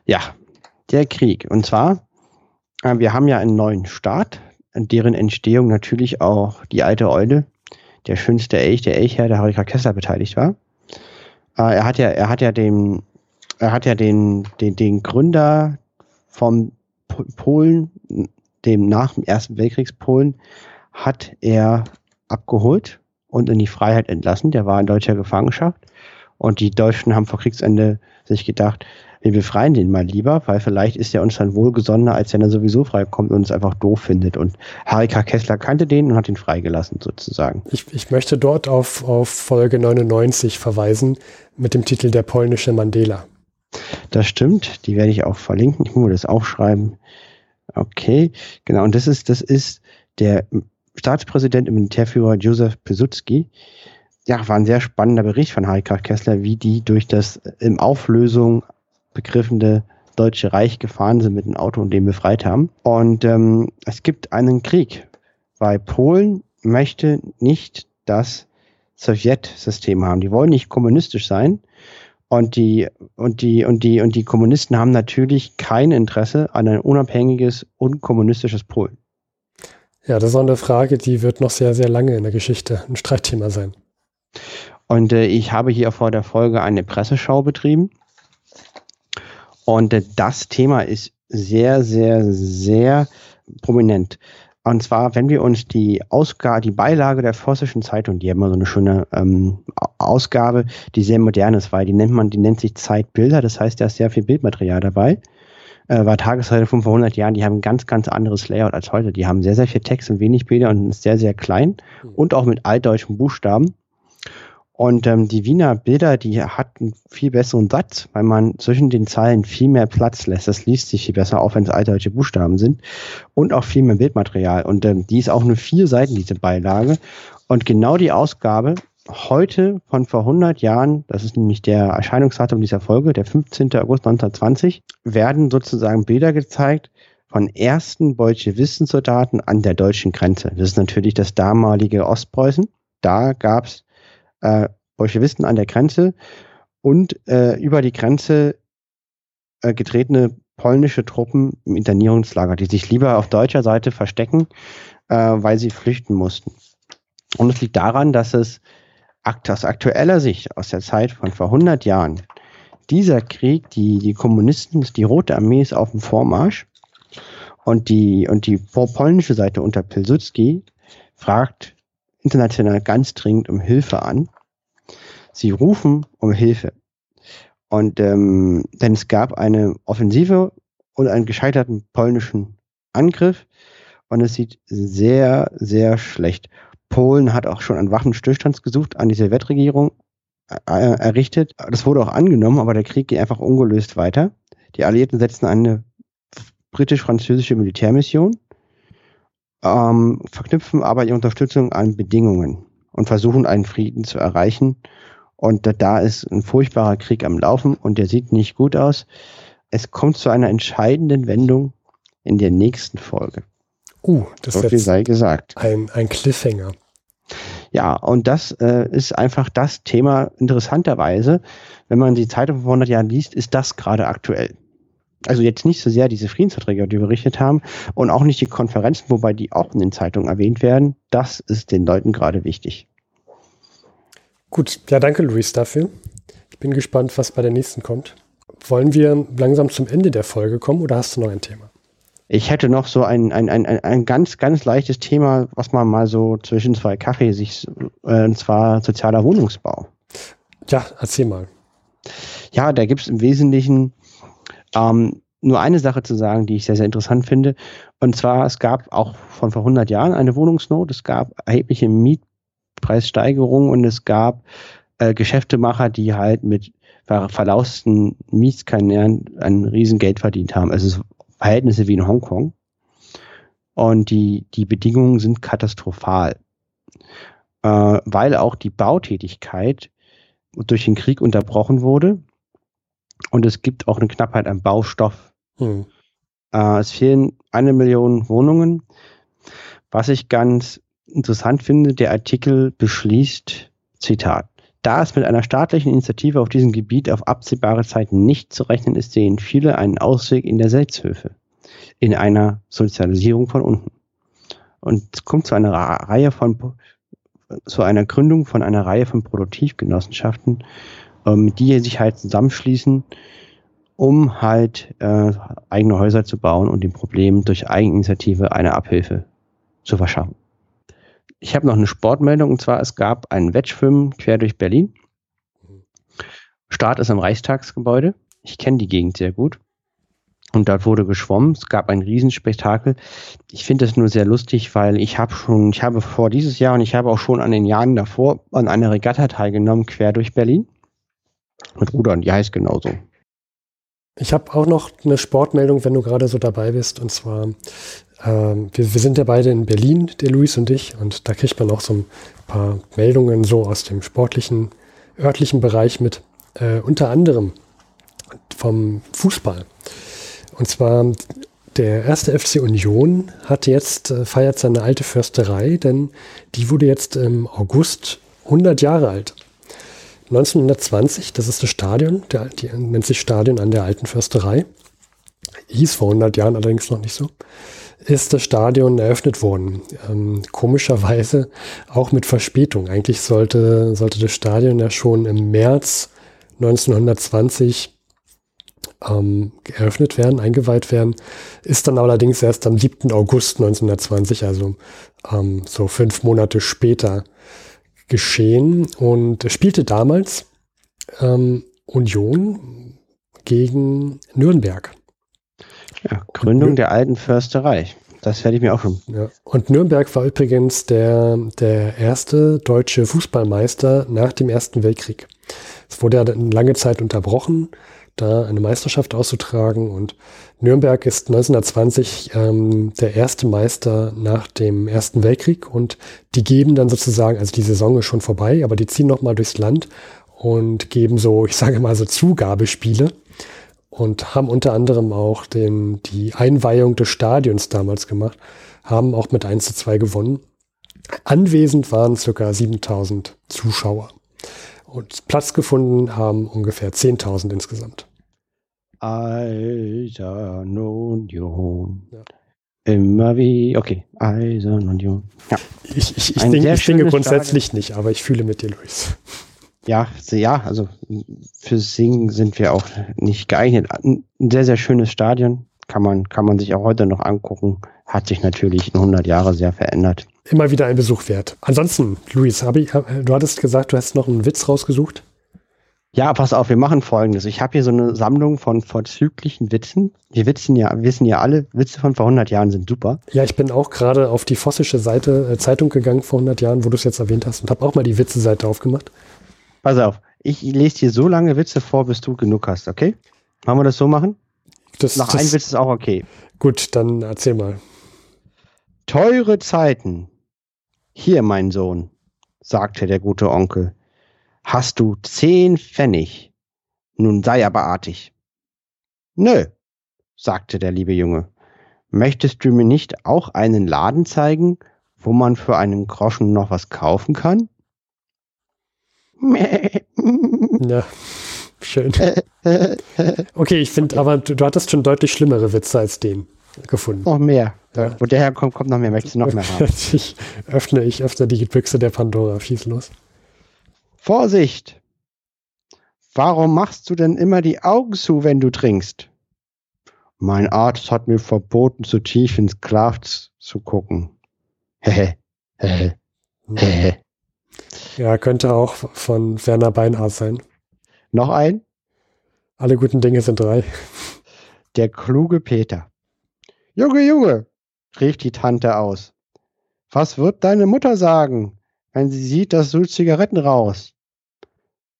Ja, der Krieg. Und zwar, wir haben ja einen neuen Staat, deren Entstehung natürlich auch die alte Eule, der schönste Elch, der Elchherr, der Harry Graf Kessler, beteiligt war. Er hat ja den Gründer vom Polen, dem nach dem Ersten Weltkriegspolen, hat er abgeholt und in die Freiheit entlassen. Der war in deutscher Gefangenschaft. Und die Deutschen haben vor Kriegsende sich gedacht, wir befreien den mal lieber, weil vielleicht ist er uns dann wohlgesonnener, als wenn er sowieso freikommt und uns einfach doof findet. Und Harry Graf Kessler kannte den und hat ihn freigelassen, sozusagen. Ich möchte dort auf Folge 99 verweisen, mit dem Titel Der polnische Mandela. Das stimmt, die werde ich auch verlinken. Ich muss das aufschreiben. Okay, genau. Und das ist der Staatspräsident und Militärführer Józef Piłsudski. Ja, war ein sehr spannender Bericht von Harry Graf Kessler, wie die durch das in Auflösung begriffene Deutsche Reich gefahren sind mit einem Auto und den befreit haben. Und es gibt einen Krieg, weil Polen möchte nicht das Sowjetsystem haben. Die wollen nicht kommunistisch sein. Und die Kommunisten haben natürlich kein Interesse an ein unabhängiges, unkommunistisches Polen. Ja, das ist auch eine Frage, die wird noch sehr, sehr lange in der Geschichte ein Streitthema sein. Und ich habe hier vor der Folge eine Presseschau betrieben. Und das Thema ist sehr, sehr, sehr prominent. Und zwar, wenn wir uns die Beilage der Vossischen Zeitung, die haben immer so eine schöne Ausgabe, die sehr modern ist, weil die nennt sich Zeitbilder, das heißt, da ist sehr viel Bildmaterial dabei. War Tageszeitungen von vor 100 Jahren, die haben ein ganz, ganz anderes Layout als heute. Die haben sehr, sehr viel Text und wenig Bilder und ist sehr, sehr klein und auch mit altdeutschen Buchstaben. Und die Wiener Bilder, die hatten viel besseren Satz, weil man zwischen den Zeilen viel mehr Platz lässt. Das liest sich viel besser, auch wenn es altdeutsche Buchstaben sind. Und auch viel mehr Bildmaterial. Und die ist auch nur 4 Seiten, diese Beilage. Und genau die Ausgabe heute von vor 100 Jahren, das ist nämlich der Erscheinungsdatum dieser Folge, der 15. August 1920, werden sozusagen Bilder gezeigt von ersten Bolschewistensoldaten an der deutschen Grenze. Das ist natürlich das damalige Ostpreußen. Da gab es Bolschewisten an der Grenze und über die Grenze getretene polnische Truppen im Internierungslager, die sich lieber auf deutscher Seite verstecken, weil sie flüchten mussten. Und es liegt daran, dass es aus aktueller Sicht, aus der Zeit von vor 100 Jahren, dieser Krieg, die Kommunisten, die Rote Armee ist auf dem Vormarsch und die polnische Seite unter Piłsudski fragt international ganz dringend um Hilfe an. Sie rufen um Hilfe. Und denn es gab eine Offensive und einen gescheiterten polnischen Angriff und es sieht sehr, sehr schlecht. Polen hat auch schon einen Waffenstillstand gesucht, an die Sowjetregierung errichtet. Das wurde auch angenommen, aber der Krieg geht einfach ungelöst weiter. Die Alliierten setzen eine britisch-französische Militärmission, verknüpfen aber ihre Unterstützung an Bedingungen und versuchen, einen Frieden zu erreichen. Und da ist ein furchtbarer Krieg am Laufen und der sieht nicht gut aus. Es kommt zu einer entscheidenden Wendung in der nächsten Folge. Das so viel sei gesagt. Ein Cliffhanger. Ja, und das ist einfach das Thema. Interessanterweise, wenn man die Zeitung vor 100 Jahren liest, ist das gerade aktuell. Also jetzt nicht so sehr diese Friedensverträge, die wir berichtet haben, und auch nicht die Konferenzen, wobei die auch in den Zeitungen erwähnt werden. Das ist den Leuten gerade wichtig. Gut, ja, danke Luis dafür. Ich bin gespannt, was bei der nächsten kommt. Wollen wir langsam zum Ende der Folge kommen oder hast du noch ein Thema? Ich hätte noch so ein ganz, ganz leichtes Thema, was man mal so zwischen zwei Kaffee sich, und zwar sozialer Wohnungsbau. Ja, erzähl mal. Ja, da gibt es im Wesentlichen nur eine Sache zu sagen, die ich sehr, sehr interessant finde. Und zwar, es gab auch von vor 100 Jahren eine Wohnungsnot. Es gab erhebliche Mietpreissteigerungen und es gab Geschäftemacher, die halt mit verlausten Mietskanälen ein Riesengeld verdient haben. Also es Verhältnisse wie in Hongkong und die Bedingungen sind katastrophal, weil auch die Bautätigkeit durch den Krieg unterbrochen wurde und es gibt auch eine Knappheit an Baustoff. Es fehlen 1 Million Wohnungen. Was ich ganz interessant finde, der Artikel beschließt, Zitat, da es mit einer staatlichen Initiative auf diesem Gebiet auf absehbare Zeit nicht zu rechnen ist, sehen viele einen Ausweg in der Selbsthilfe, in einer Sozialisierung von unten. Und es kommt zu einer Reihe von, zu einer Gründung von einer Reihe von Produktivgenossenschaften, die sich halt zusammenschließen, um halt eigene Häuser zu bauen und den Problemen durch Eigeninitiative eine Abhilfe zu verschaffen. Ich habe noch eine Sportmeldung, und zwar, es gab einen Wettschwimmen quer durch Berlin. Start ist am Reichstagsgebäude. Ich kenne die Gegend sehr gut. Und dort wurde geschwommen. Es gab ein Riesenspektakel. Ich finde das nur sehr lustig, weil ich habe vor dieses Jahr und ich habe auch schon an den Jahren davor an einer Regatta teilgenommen, quer durch Berlin. Mit Rudern, die heißt genauso. Ich habe auch noch eine Sportmeldung, wenn du gerade so dabei bist, und zwar wir sind ja beide in Berlin, der Luis und ich, und da kriegt man auch so ein paar Meldungen so aus dem sportlichen, örtlichen Bereich mit, unter anderem vom Fußball. Und zwar der 1. FC Union hat jetzt, feiert seine alte Försterei, denn die wurde jetzt im August 100 Jahre alt. 1920, das ist das Stadion, die nennt sich Stadion an der Alten Försterei, hieß vor 100 Jahren allerdings noch nicht so, ist das Stadion eröffnet worden. Komischerweise auch mit Verspätung. Eigentlich sollte das Stadion ja schon im März 1920 eröffnet werden, eingeweiht werden, ist dann allerdings erst am 7. August 1920, also so 5 Monate später, geschehen. Und spielte damals Union gegen Nürnberg. Ja, Gründung der Alten Försterei. Das werde ich mir auch schon. Ja. Und Nürnberg war übrigens der erste deutsche Fußballmeister nach dem Ersten Weltkrieg. Es wurde ja lange Zeit unterbrochen, da eine Meisterschaft auszutragen. Und Nürnberg ist 1920 der erste Meister nach dem Ersten Weltkrieg. Und die geben dann sozusagen, also die Saison ist schon vorbei, aber die ziehen nochmal durchs Land und geben so, ich sage mal so Zugabespiele. Und haben unter anderem auch die Einweihung des Stadions damals gemacht, haben auch mit 1:2 gewonnen. Anwesend waren ca. 7.000 Zuschauer. Und Platz gefunden haben ungefähr 10.000 insgesamt. Alter Union. Ja. Immer wie, okay, Eisen und Jung. Ja. Ich singe grundsätzlich nicht, aber ich fühle mit dir, Luis. Ja, also für Singen sind wir auch nicht geeignet. Ein sehr, sehr schönes Stadion, kann man sich auch heute noch angucken. Hat sich natürlich in 100 Jahren sehr verändert. Immer wieder ein Besuch wert. Ansonsten, Luis, du hattest gesagt, du hast noch einen Witz rausgesucht. Ja, pass auf, wir machen Folgendes. Ich habe hier so eine Sammlung von vorzüglichen Witzen. Wir wissen ja alle, Witze von vor 100 Jahren sind super. Ja, ich bin auch gerade auf die vossische Seite Zeitung gegangen vor 100 Jahren, wo du es jetzt erwähnt hast, und habe auch mal die Witze-Seite aufgemacht. Pass auf, ich lese dir so lange Witze vor, bis du genug hast, okay? Wollen wir das so machen? Nach einem Witz ist auch okay. Gut, dann erzähl mal. Teure Zeiten. Hier, mein Sohn, sagte der gute Onkel. Hast du 10 Pfennig? Nun sei aber artig. Nö, sagte der liebe Junge. Möchtest du mir nicht auch einen Laden zeigen, wo man für einen Groschen noch was kaufen kann? Ja, schön. Okay, ich finde, aber du hattest schon deutlich schlimmere Witze als den gefunden. Noch mehr. Ja. Wo der herkommt, kommt noch mehr. Möchtest du noch mehr haben? Ich öffne die Büchse der Pandora. Schieß los. Vorsicht! Warum machst du denn immer die Augen zu, wenn du trinkst? Mein Arzt hat mir verboten, zu tief ins Glas zu gucken. Ja, könnte auch von Werner Beinhardt sein. Noch ein? Alle guten Dinge sind 3. Der kluge Peter. Junge, Junge, rief die Tante aus. Was wird deine Mutter sagen, wenn sie sieht, dass du Zigaretten raus?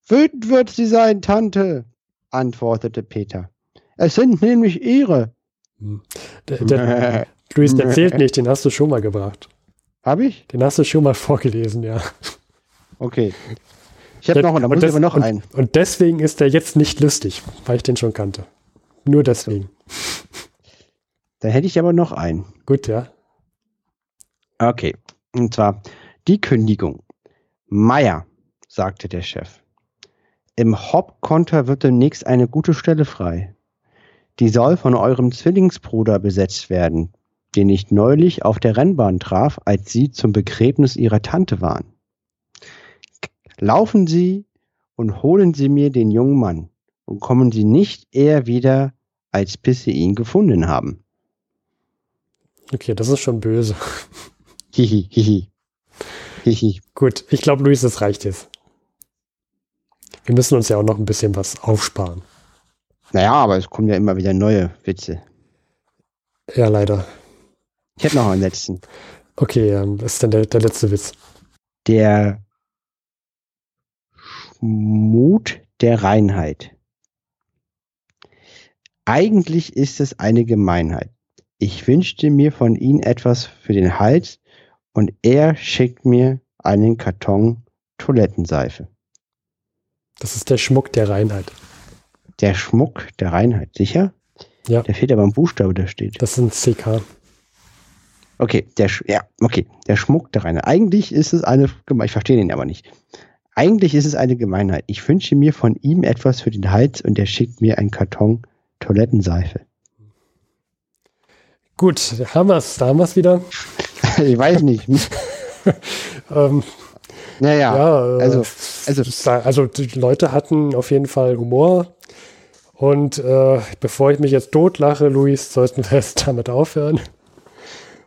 Wütend wird sie sein, Tante, antwortete Peter. Es sind nämlich ihre. Luis, der zählt nicht, den hast du schon mal gebracht. Hab ich? Den hast du schon mal vorgelesen, ja. Okay. Ich habe noch einen, aber noch einen. Und deswegen ist der jetzt nicht lustig, weil ich den schon kannte. Nur deswegen. Dann hätte ich aber noch einen. Gut, ja. Okay. Und zwar die Kündigung. Meier, sagte der Chef. Im Hauptkonter wird demnächst eine gute Stelle frei. Die soll von eurem Zwillingsbruder besetzt werden, den ich neulich auf der Rennbahn traf, als sie zum Begräbnis ihrer Tante waren. Laufen Sie und holen Sie mir den jungen Mann und kommen Sie nicht eher wieder, als bis Sie ihn gefunden haben. Okay, das ist schon böse. Hihi. Gut, ich glaube, Luis, das reicht jetzt. Wir müssen uns ja auch noch ein bisschen was aufsparen. Naja, aber es kommen ja immer wieder neue Witze. Ja, leider. Ich hätte noch einen letzten. Okay, was ist denn der letzte Witz? Der Schmut der Reinheit. Eigentlich ist es eine Gemeinheit. Ich wünschte mir von Ihnen etwas für den Hals und er schickt mir einen Karton Toilettenseife. Das ist der Schmuck der Reinheit. Der Schmuck der Reinheit, sicher? Ja. Der fehlt aber ein Buchstabe, der steht. Das sind CK. Okay, der Schmuck der Reinheit. Eigentlich ist es eine Gemeinheit. Ich verstehe den aber nicht. Eigentlich ist es eine Gemeinheit. Ich wünsche mir von ihm etwas für den Hals und er schickt mir einen Karton Toilettenseife. Gut, da haben wir es wieder. Ich weiß nicht. Also die Leute hatten auf jeden Fall Humor. Und bevor ich mich jetzt totlache, Luis, sollten wir jetzt damit aufhören.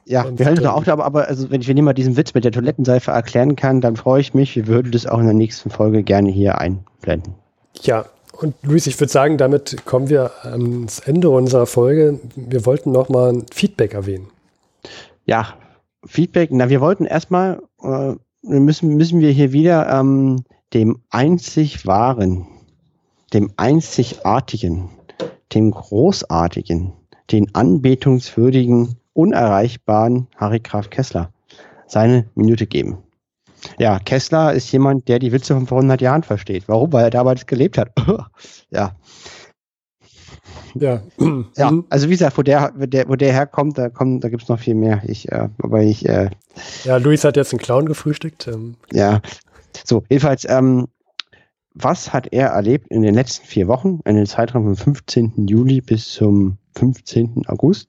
Ja, und wir hören doch auch, aber also, wenn ich mir mal diesen Witz mit der Toilettenseife erklären kann, dann freue ich mich. Wir würden das auch in der nächsten Folge gerne hier einblenden. Ja. Und Luis, ich würde sagen, damit kommen wir ans Ende unserer Folge. Wir wollten nochmal ein Feedback erwähnen. Ja, Feedback. Na, wir wollten erstmal, müssen wir hier wieder dem einzigartigen, dem großartigen, den anbetungswürdigen, unerreichbaren Harry Graf Kessler seine Minute geben. Ja, Kessler ist jemand, der die Witze von vor 100 Jahren versteht. Warum? Weil er damals gelebt hat. Ja. Also wie gesagt, wo der herkommt, da gibt es noch viel mehr. Ja, Luis hat jetzt einen Clown gefrühstückt. Ja, so, jedenfalls, was hat er erlebt in den letzten 4 Wochen, in den Zeitraum vom 15. Juli bis zum 15. August?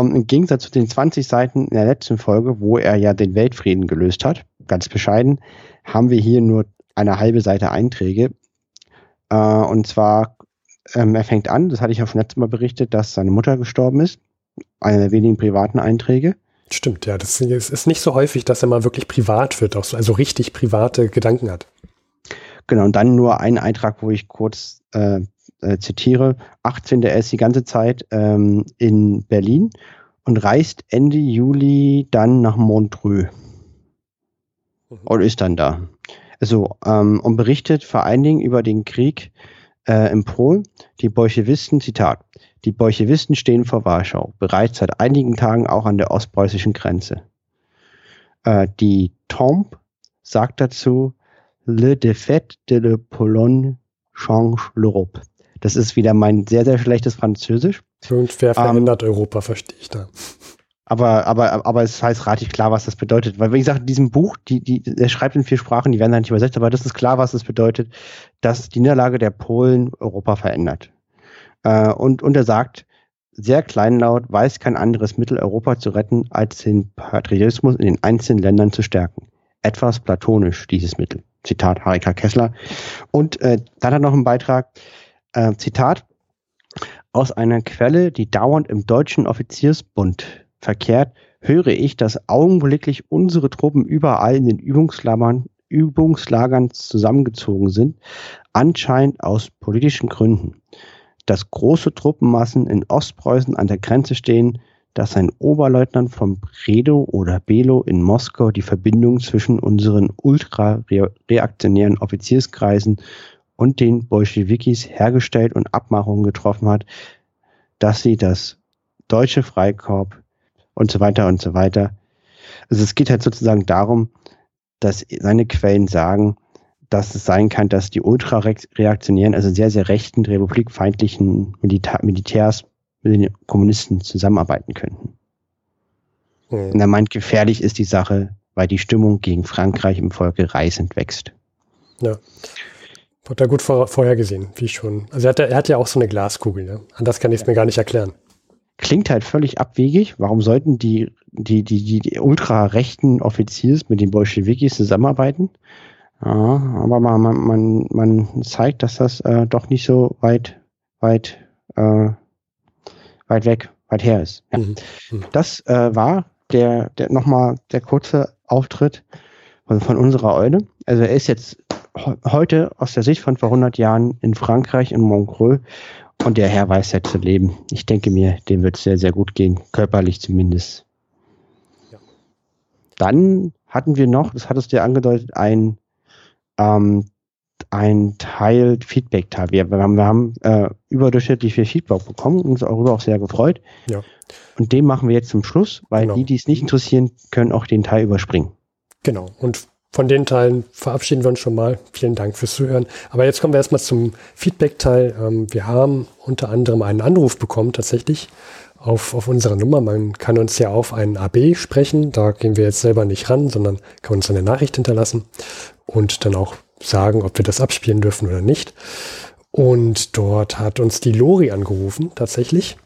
Im Gegensatz zu den 20 Seiten in der letzten Folge, wo er ja den Weltfrieden gelöst hat, ganz bescheiden, haben wir hier nur eine halbe Seite Einträge. Und zwar, er fängt an, das hatte ich ja schon letztes Mal berichtet, dass seine Mutter gestorben ist. Einer der wenigen privaten Einträge. Stimmt, ja. Das ist nicht so häufig, dass er mal wirklich privat wird, also richtig private Gedanken hat. Genau, und dann nur ein Eintrag, wo ich kurz zitiere. 18. Er ist die ganze Zeit in Berlin und reist Ende Juli dann nach Montreux. Mhm. Und ist dann da. Also, und berichtet vor allen Dingen über den Krieg im Polen. Die Bolschewisten, Zitat, die Bolschewisten stehen vor Warschau, bereits seit einigen Tagen auch an der ostpreußischen Grenze. Die Tombe sagt dazu, Le défaite de la Pologne change l'Europe. Das ist wieder mein sehr, sehr schlechtes Französisch. Irgendwer verändert Europa, verstehe ich da. Aber es heißt relativ klar, was das bedeutet. Weil, wie gesagt, in diesem Buch, er schreibt in 4 Sprachen, die werden da nicht übersetzt, aber das ist klar, was es bedeutet, dass die Niederlage der Polen Europa verändert. Und er sagt, sehr kleinlaut, weiß kein anderes Mittel, Europa zu retten, als den Patriotismus in den einzelnen Ländern zu stärken. Etwas platonisch, dieses Mittel. Zitat Harry Graf Kessler. Und dann hat noch ein Beitrag, Zitat, aus einer Quelle, die dauernd im Deutschen Offiziersbund verkehrt, höre ich, dass augenblicklich unsere Truppen überall in den Übungslagern zusammengezogen sind, anscheinend aus politischen Gründen. Dass große Truppenmassen in Ostpreußen an der Grenze stehen, dass ein Oberleutnant von Bredow oder Belo in Moskau die Verbindung zwischen unseren ultrareaktionären Offizierskreisen und den Bolschewikis hergestellt und Abmachungen getroffen hat, dass sie das deutsche Freikorps und so weiter und so weiter. Also es geht halt sozusagen darum, dass seine Quellen sagen, dass es sein kann, dass die ultrareaktionären, also sehr, sehr rechten, republikfeindlichen Militärs mit den Kommunisten zusammenarbeiten könnten. Mhm. Und er meint, gefährlich ist die Sache, weil die Stimmung gegen Frankreich im Volke reißend wächst. Ja, wurde da gut vorhergesehen, wie schon. Also er hat ja auch so eine Glaskugel, ja? Anders kann ich es mir gar nicht erklären. Klingt halt völlig abwegig. Warum sollten die ultrarechten Offiziers mit den Bolschewikis zusammenarbeiten? Ja, aber man zeigt, dass das doch nicht so weit her ist. Ja. Mhm. Das war der nochmal der kurze Auftritt von unserer Eule. Also er ist jetzt heute aus der Sicht von vor 100 Jahren in Frankreich, in Montreux, und der Herr weiß ja zu leben. Ich denke mir, dem wird es sehr, sehr gut gehen, körperlich zumindest. Ja. Dann hatten wir noch, das hattest du ja angedeutet, ein Teil Feedback-Teil. Wir haben überdurchschnittlich viel Feedback bekommen und uns darüber auch sehr gefreut. Ja. Und den machen wir jetzt zum Schluss, weil genau. Die es nicht interessieren, können auch den Teil überspringen. Genau. Und von den Teilen verabschieden wir uns schon mal. Vielen Dank fürs Zuhören. Aber jetzt kommen wir erstmal zum Feedback-Teil. Wir haben unter anderem einen Anruf bekommen, tatsächlich, auf unsere Nummer. Man kann uns ja auf einen AB sprechen. Da gehen wir jetzt selber nicht ran, sondern kann uns eine Nachricht hinterlassen und dann auch sagen, ob wir das abspielen dürfen oder nicht. Und dort hat uns die Lori angerufen, tatsächlich.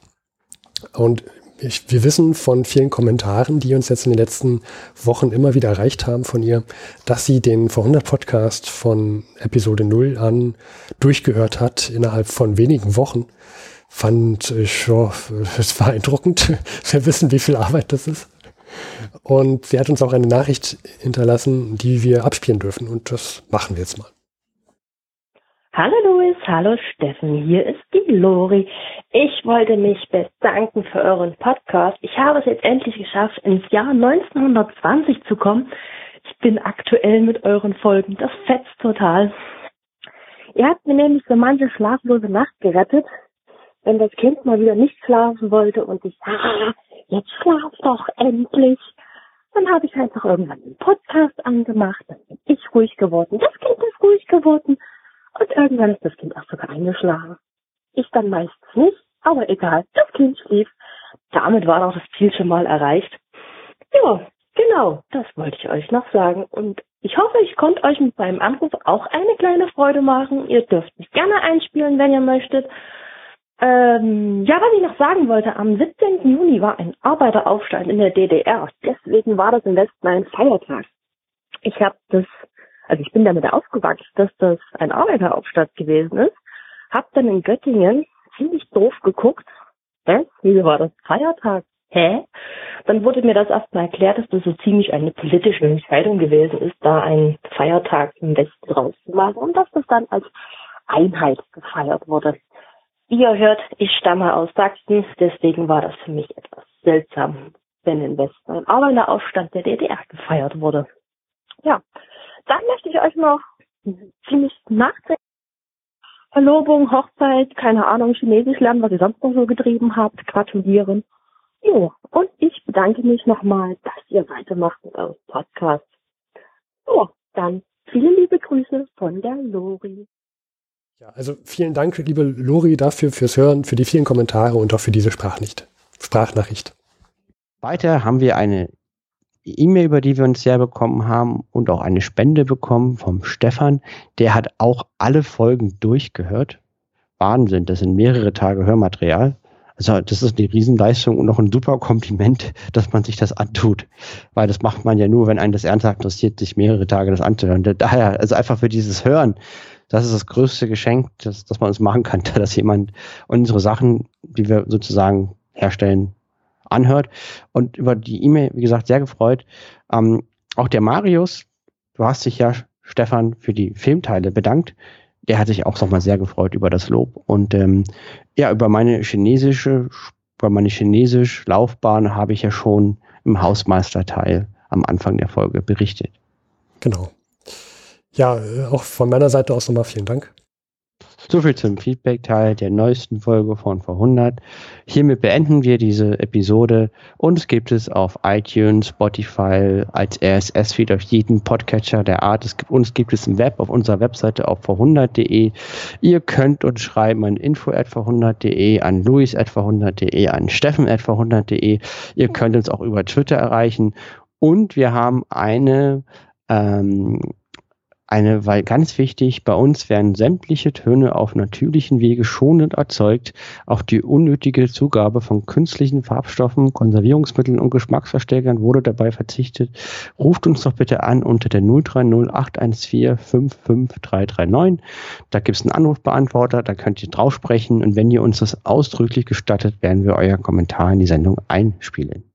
Und wir wissen von vielen Kommentaren, die uns jetzt in den letzten Wochen immer wieder erreicht haben von ihr, dass sie den vorHundert Podcast von Episode 0 an durchgehört hat innerhalb von wenigen Wochen. Fand ich, ja, es war eindruckend. Wir wissen, wie viel Arbeit das ist. Und sie hat uns auch eine Nachricht hinterlassen, die wir abspielen dürfen. Und das machen wir jetzt mal. Hallo Luis, hallo Steffen, hier ist die Lori. Ich wollte mich bedanken für euren Podcast. Ich habe es jetzt endlich geschafft, ins Jahr 1920 zu kommen. Ich bin aktuell mit euren Folgen. Das fetzt total. Ihr habt mir nämlich so manche schlaflose Nacht gerettet, wenn das Kind mal wieder nicht schlafen wollte und ich, jetzt schlaf doch endlich. Dann habe ich einfach irgendwann den Podcast angemacht, dann bin ich ruhig geworden, das Kind ist ruhig geworden und irgendwann ist das Kind auch sogar eingeschlafen. Ich dann meistens nicht, aber egal, das Kind schlief. Damit war auch das Ziel schon mal erreicht. Ja, genau, das wollte ich euch noch sagen und ich hoffe, ich konnte euch mit meinem Anruf auch eine kleine Freude machen. Ihr dürft mich gerne einspielen, wenn ihr möchtet. Ja, was ich noch sagen wollte, am 17. Juni war ein Arbeiteraufstand in der DDR. Deswegen war das im Westen ein Feiertag. Ich bin damit aufgewachsen, dass das ein Arbeiteraufstand gewesen ist. Hab dann in Göttingen ziemlich doof geguckt. Wie war das Feiertag? Dann wurde mir das erstmal erklärt, dass das so ziemlich eine politische Entscheidung gewesen ist, da einen Feiertag im Westen rauszumachen und dass das dann als Einheit gefeiert wurde. Wie ihr hört, ich stamme aus Sachsen, deswegen war das für mich etwas seltsam, wenn im Westen ein Arbeiteraufstand der DDR gefeiert wurde. Ja, dann möchte ich euch noch ziemlich nachträglich Verlobung, Hochzeit, keine Ahnung, Chinesisch lernen, was ihr sonst noch so getrieben habt, gratulieren. Jo, und ich bedanke mich nochmal, dass ihr weitermacht mit eurem Podcast. So, dann viele liebe Grüße von der Lori. Ja, also vielen Dank, liebe Lori, dafür, fürs Hören, für die vielen Kommentare und auch für diese Sprachnachricht. Weiter haben wir eine E-Mail, über die wir uns sehr bekommen haben und auch eine Spende bekommen vom Stefan. Der hat auch alle Folgen durchgehört. Wahnsinn, das sind mehrere Tage Hörmaterial. Also das ist eine Riesenleistung und auch ein super Kompliment, dass man sich das antut. Weil das macht man ja nur, wenn einen das ernsthaft interessiert, sich mehrere Tage das anzuhören. Daher, also einfach für dieses Hören, das ist das größte Geschenk, das man uns machen kann, dass jemand unsere Sachen, die wir sozusagen herstellen, anhört. Und über die E-Mail, wie gesagt, sehr gefreut. Auch der Marius, du hast dich ja, Stefan, für die Filmteile bedankt. Der hat sich auch nochmal sehr gefreut über das Lob. Und über meine chinesische Laufbahn habe ich ja schon im Hausmeisterteil am Anfang der Folge berichtet. Genau. Ja, auch von meiner Seite aus nochmal vielen Dank. Soviel zum Feedback-Teil der neuesten Folge von vorHundert. Hiermit beenden wir diese Episode. Uns gibt es auf iTunes, Spotify, als RSS-Feed auf jeden Podcatcher der Art. Uns gibt es im Web auf unserer Webseite auf vorHundert.de. Ihr könnt uns schreiben an info@vorHundert.de, an Luis@vorHundert.de, an Steffen@vorHundert.de. Ihr könnt uns auch über Twitter erreichen. Und wir haben weil ganz wichtig, bei uns werden sämtliche Töne auf natürlichen Wege schonend erzeugt. Auch die unnötige Zugabe von künstlichen Farbstoffen, Konservierungsmitteln und Geschmacksverstärkern wurde dabei verzichtet. Ruft uns doch bitte an unter der 030 814 55339. Da gibt es einen Anrufbeantworter, da könnt ihr drauf sprechen. Und wenn ihr uns das ausdrücklich gestattet, werden wir euer Kommentar in die Sendung einspielen.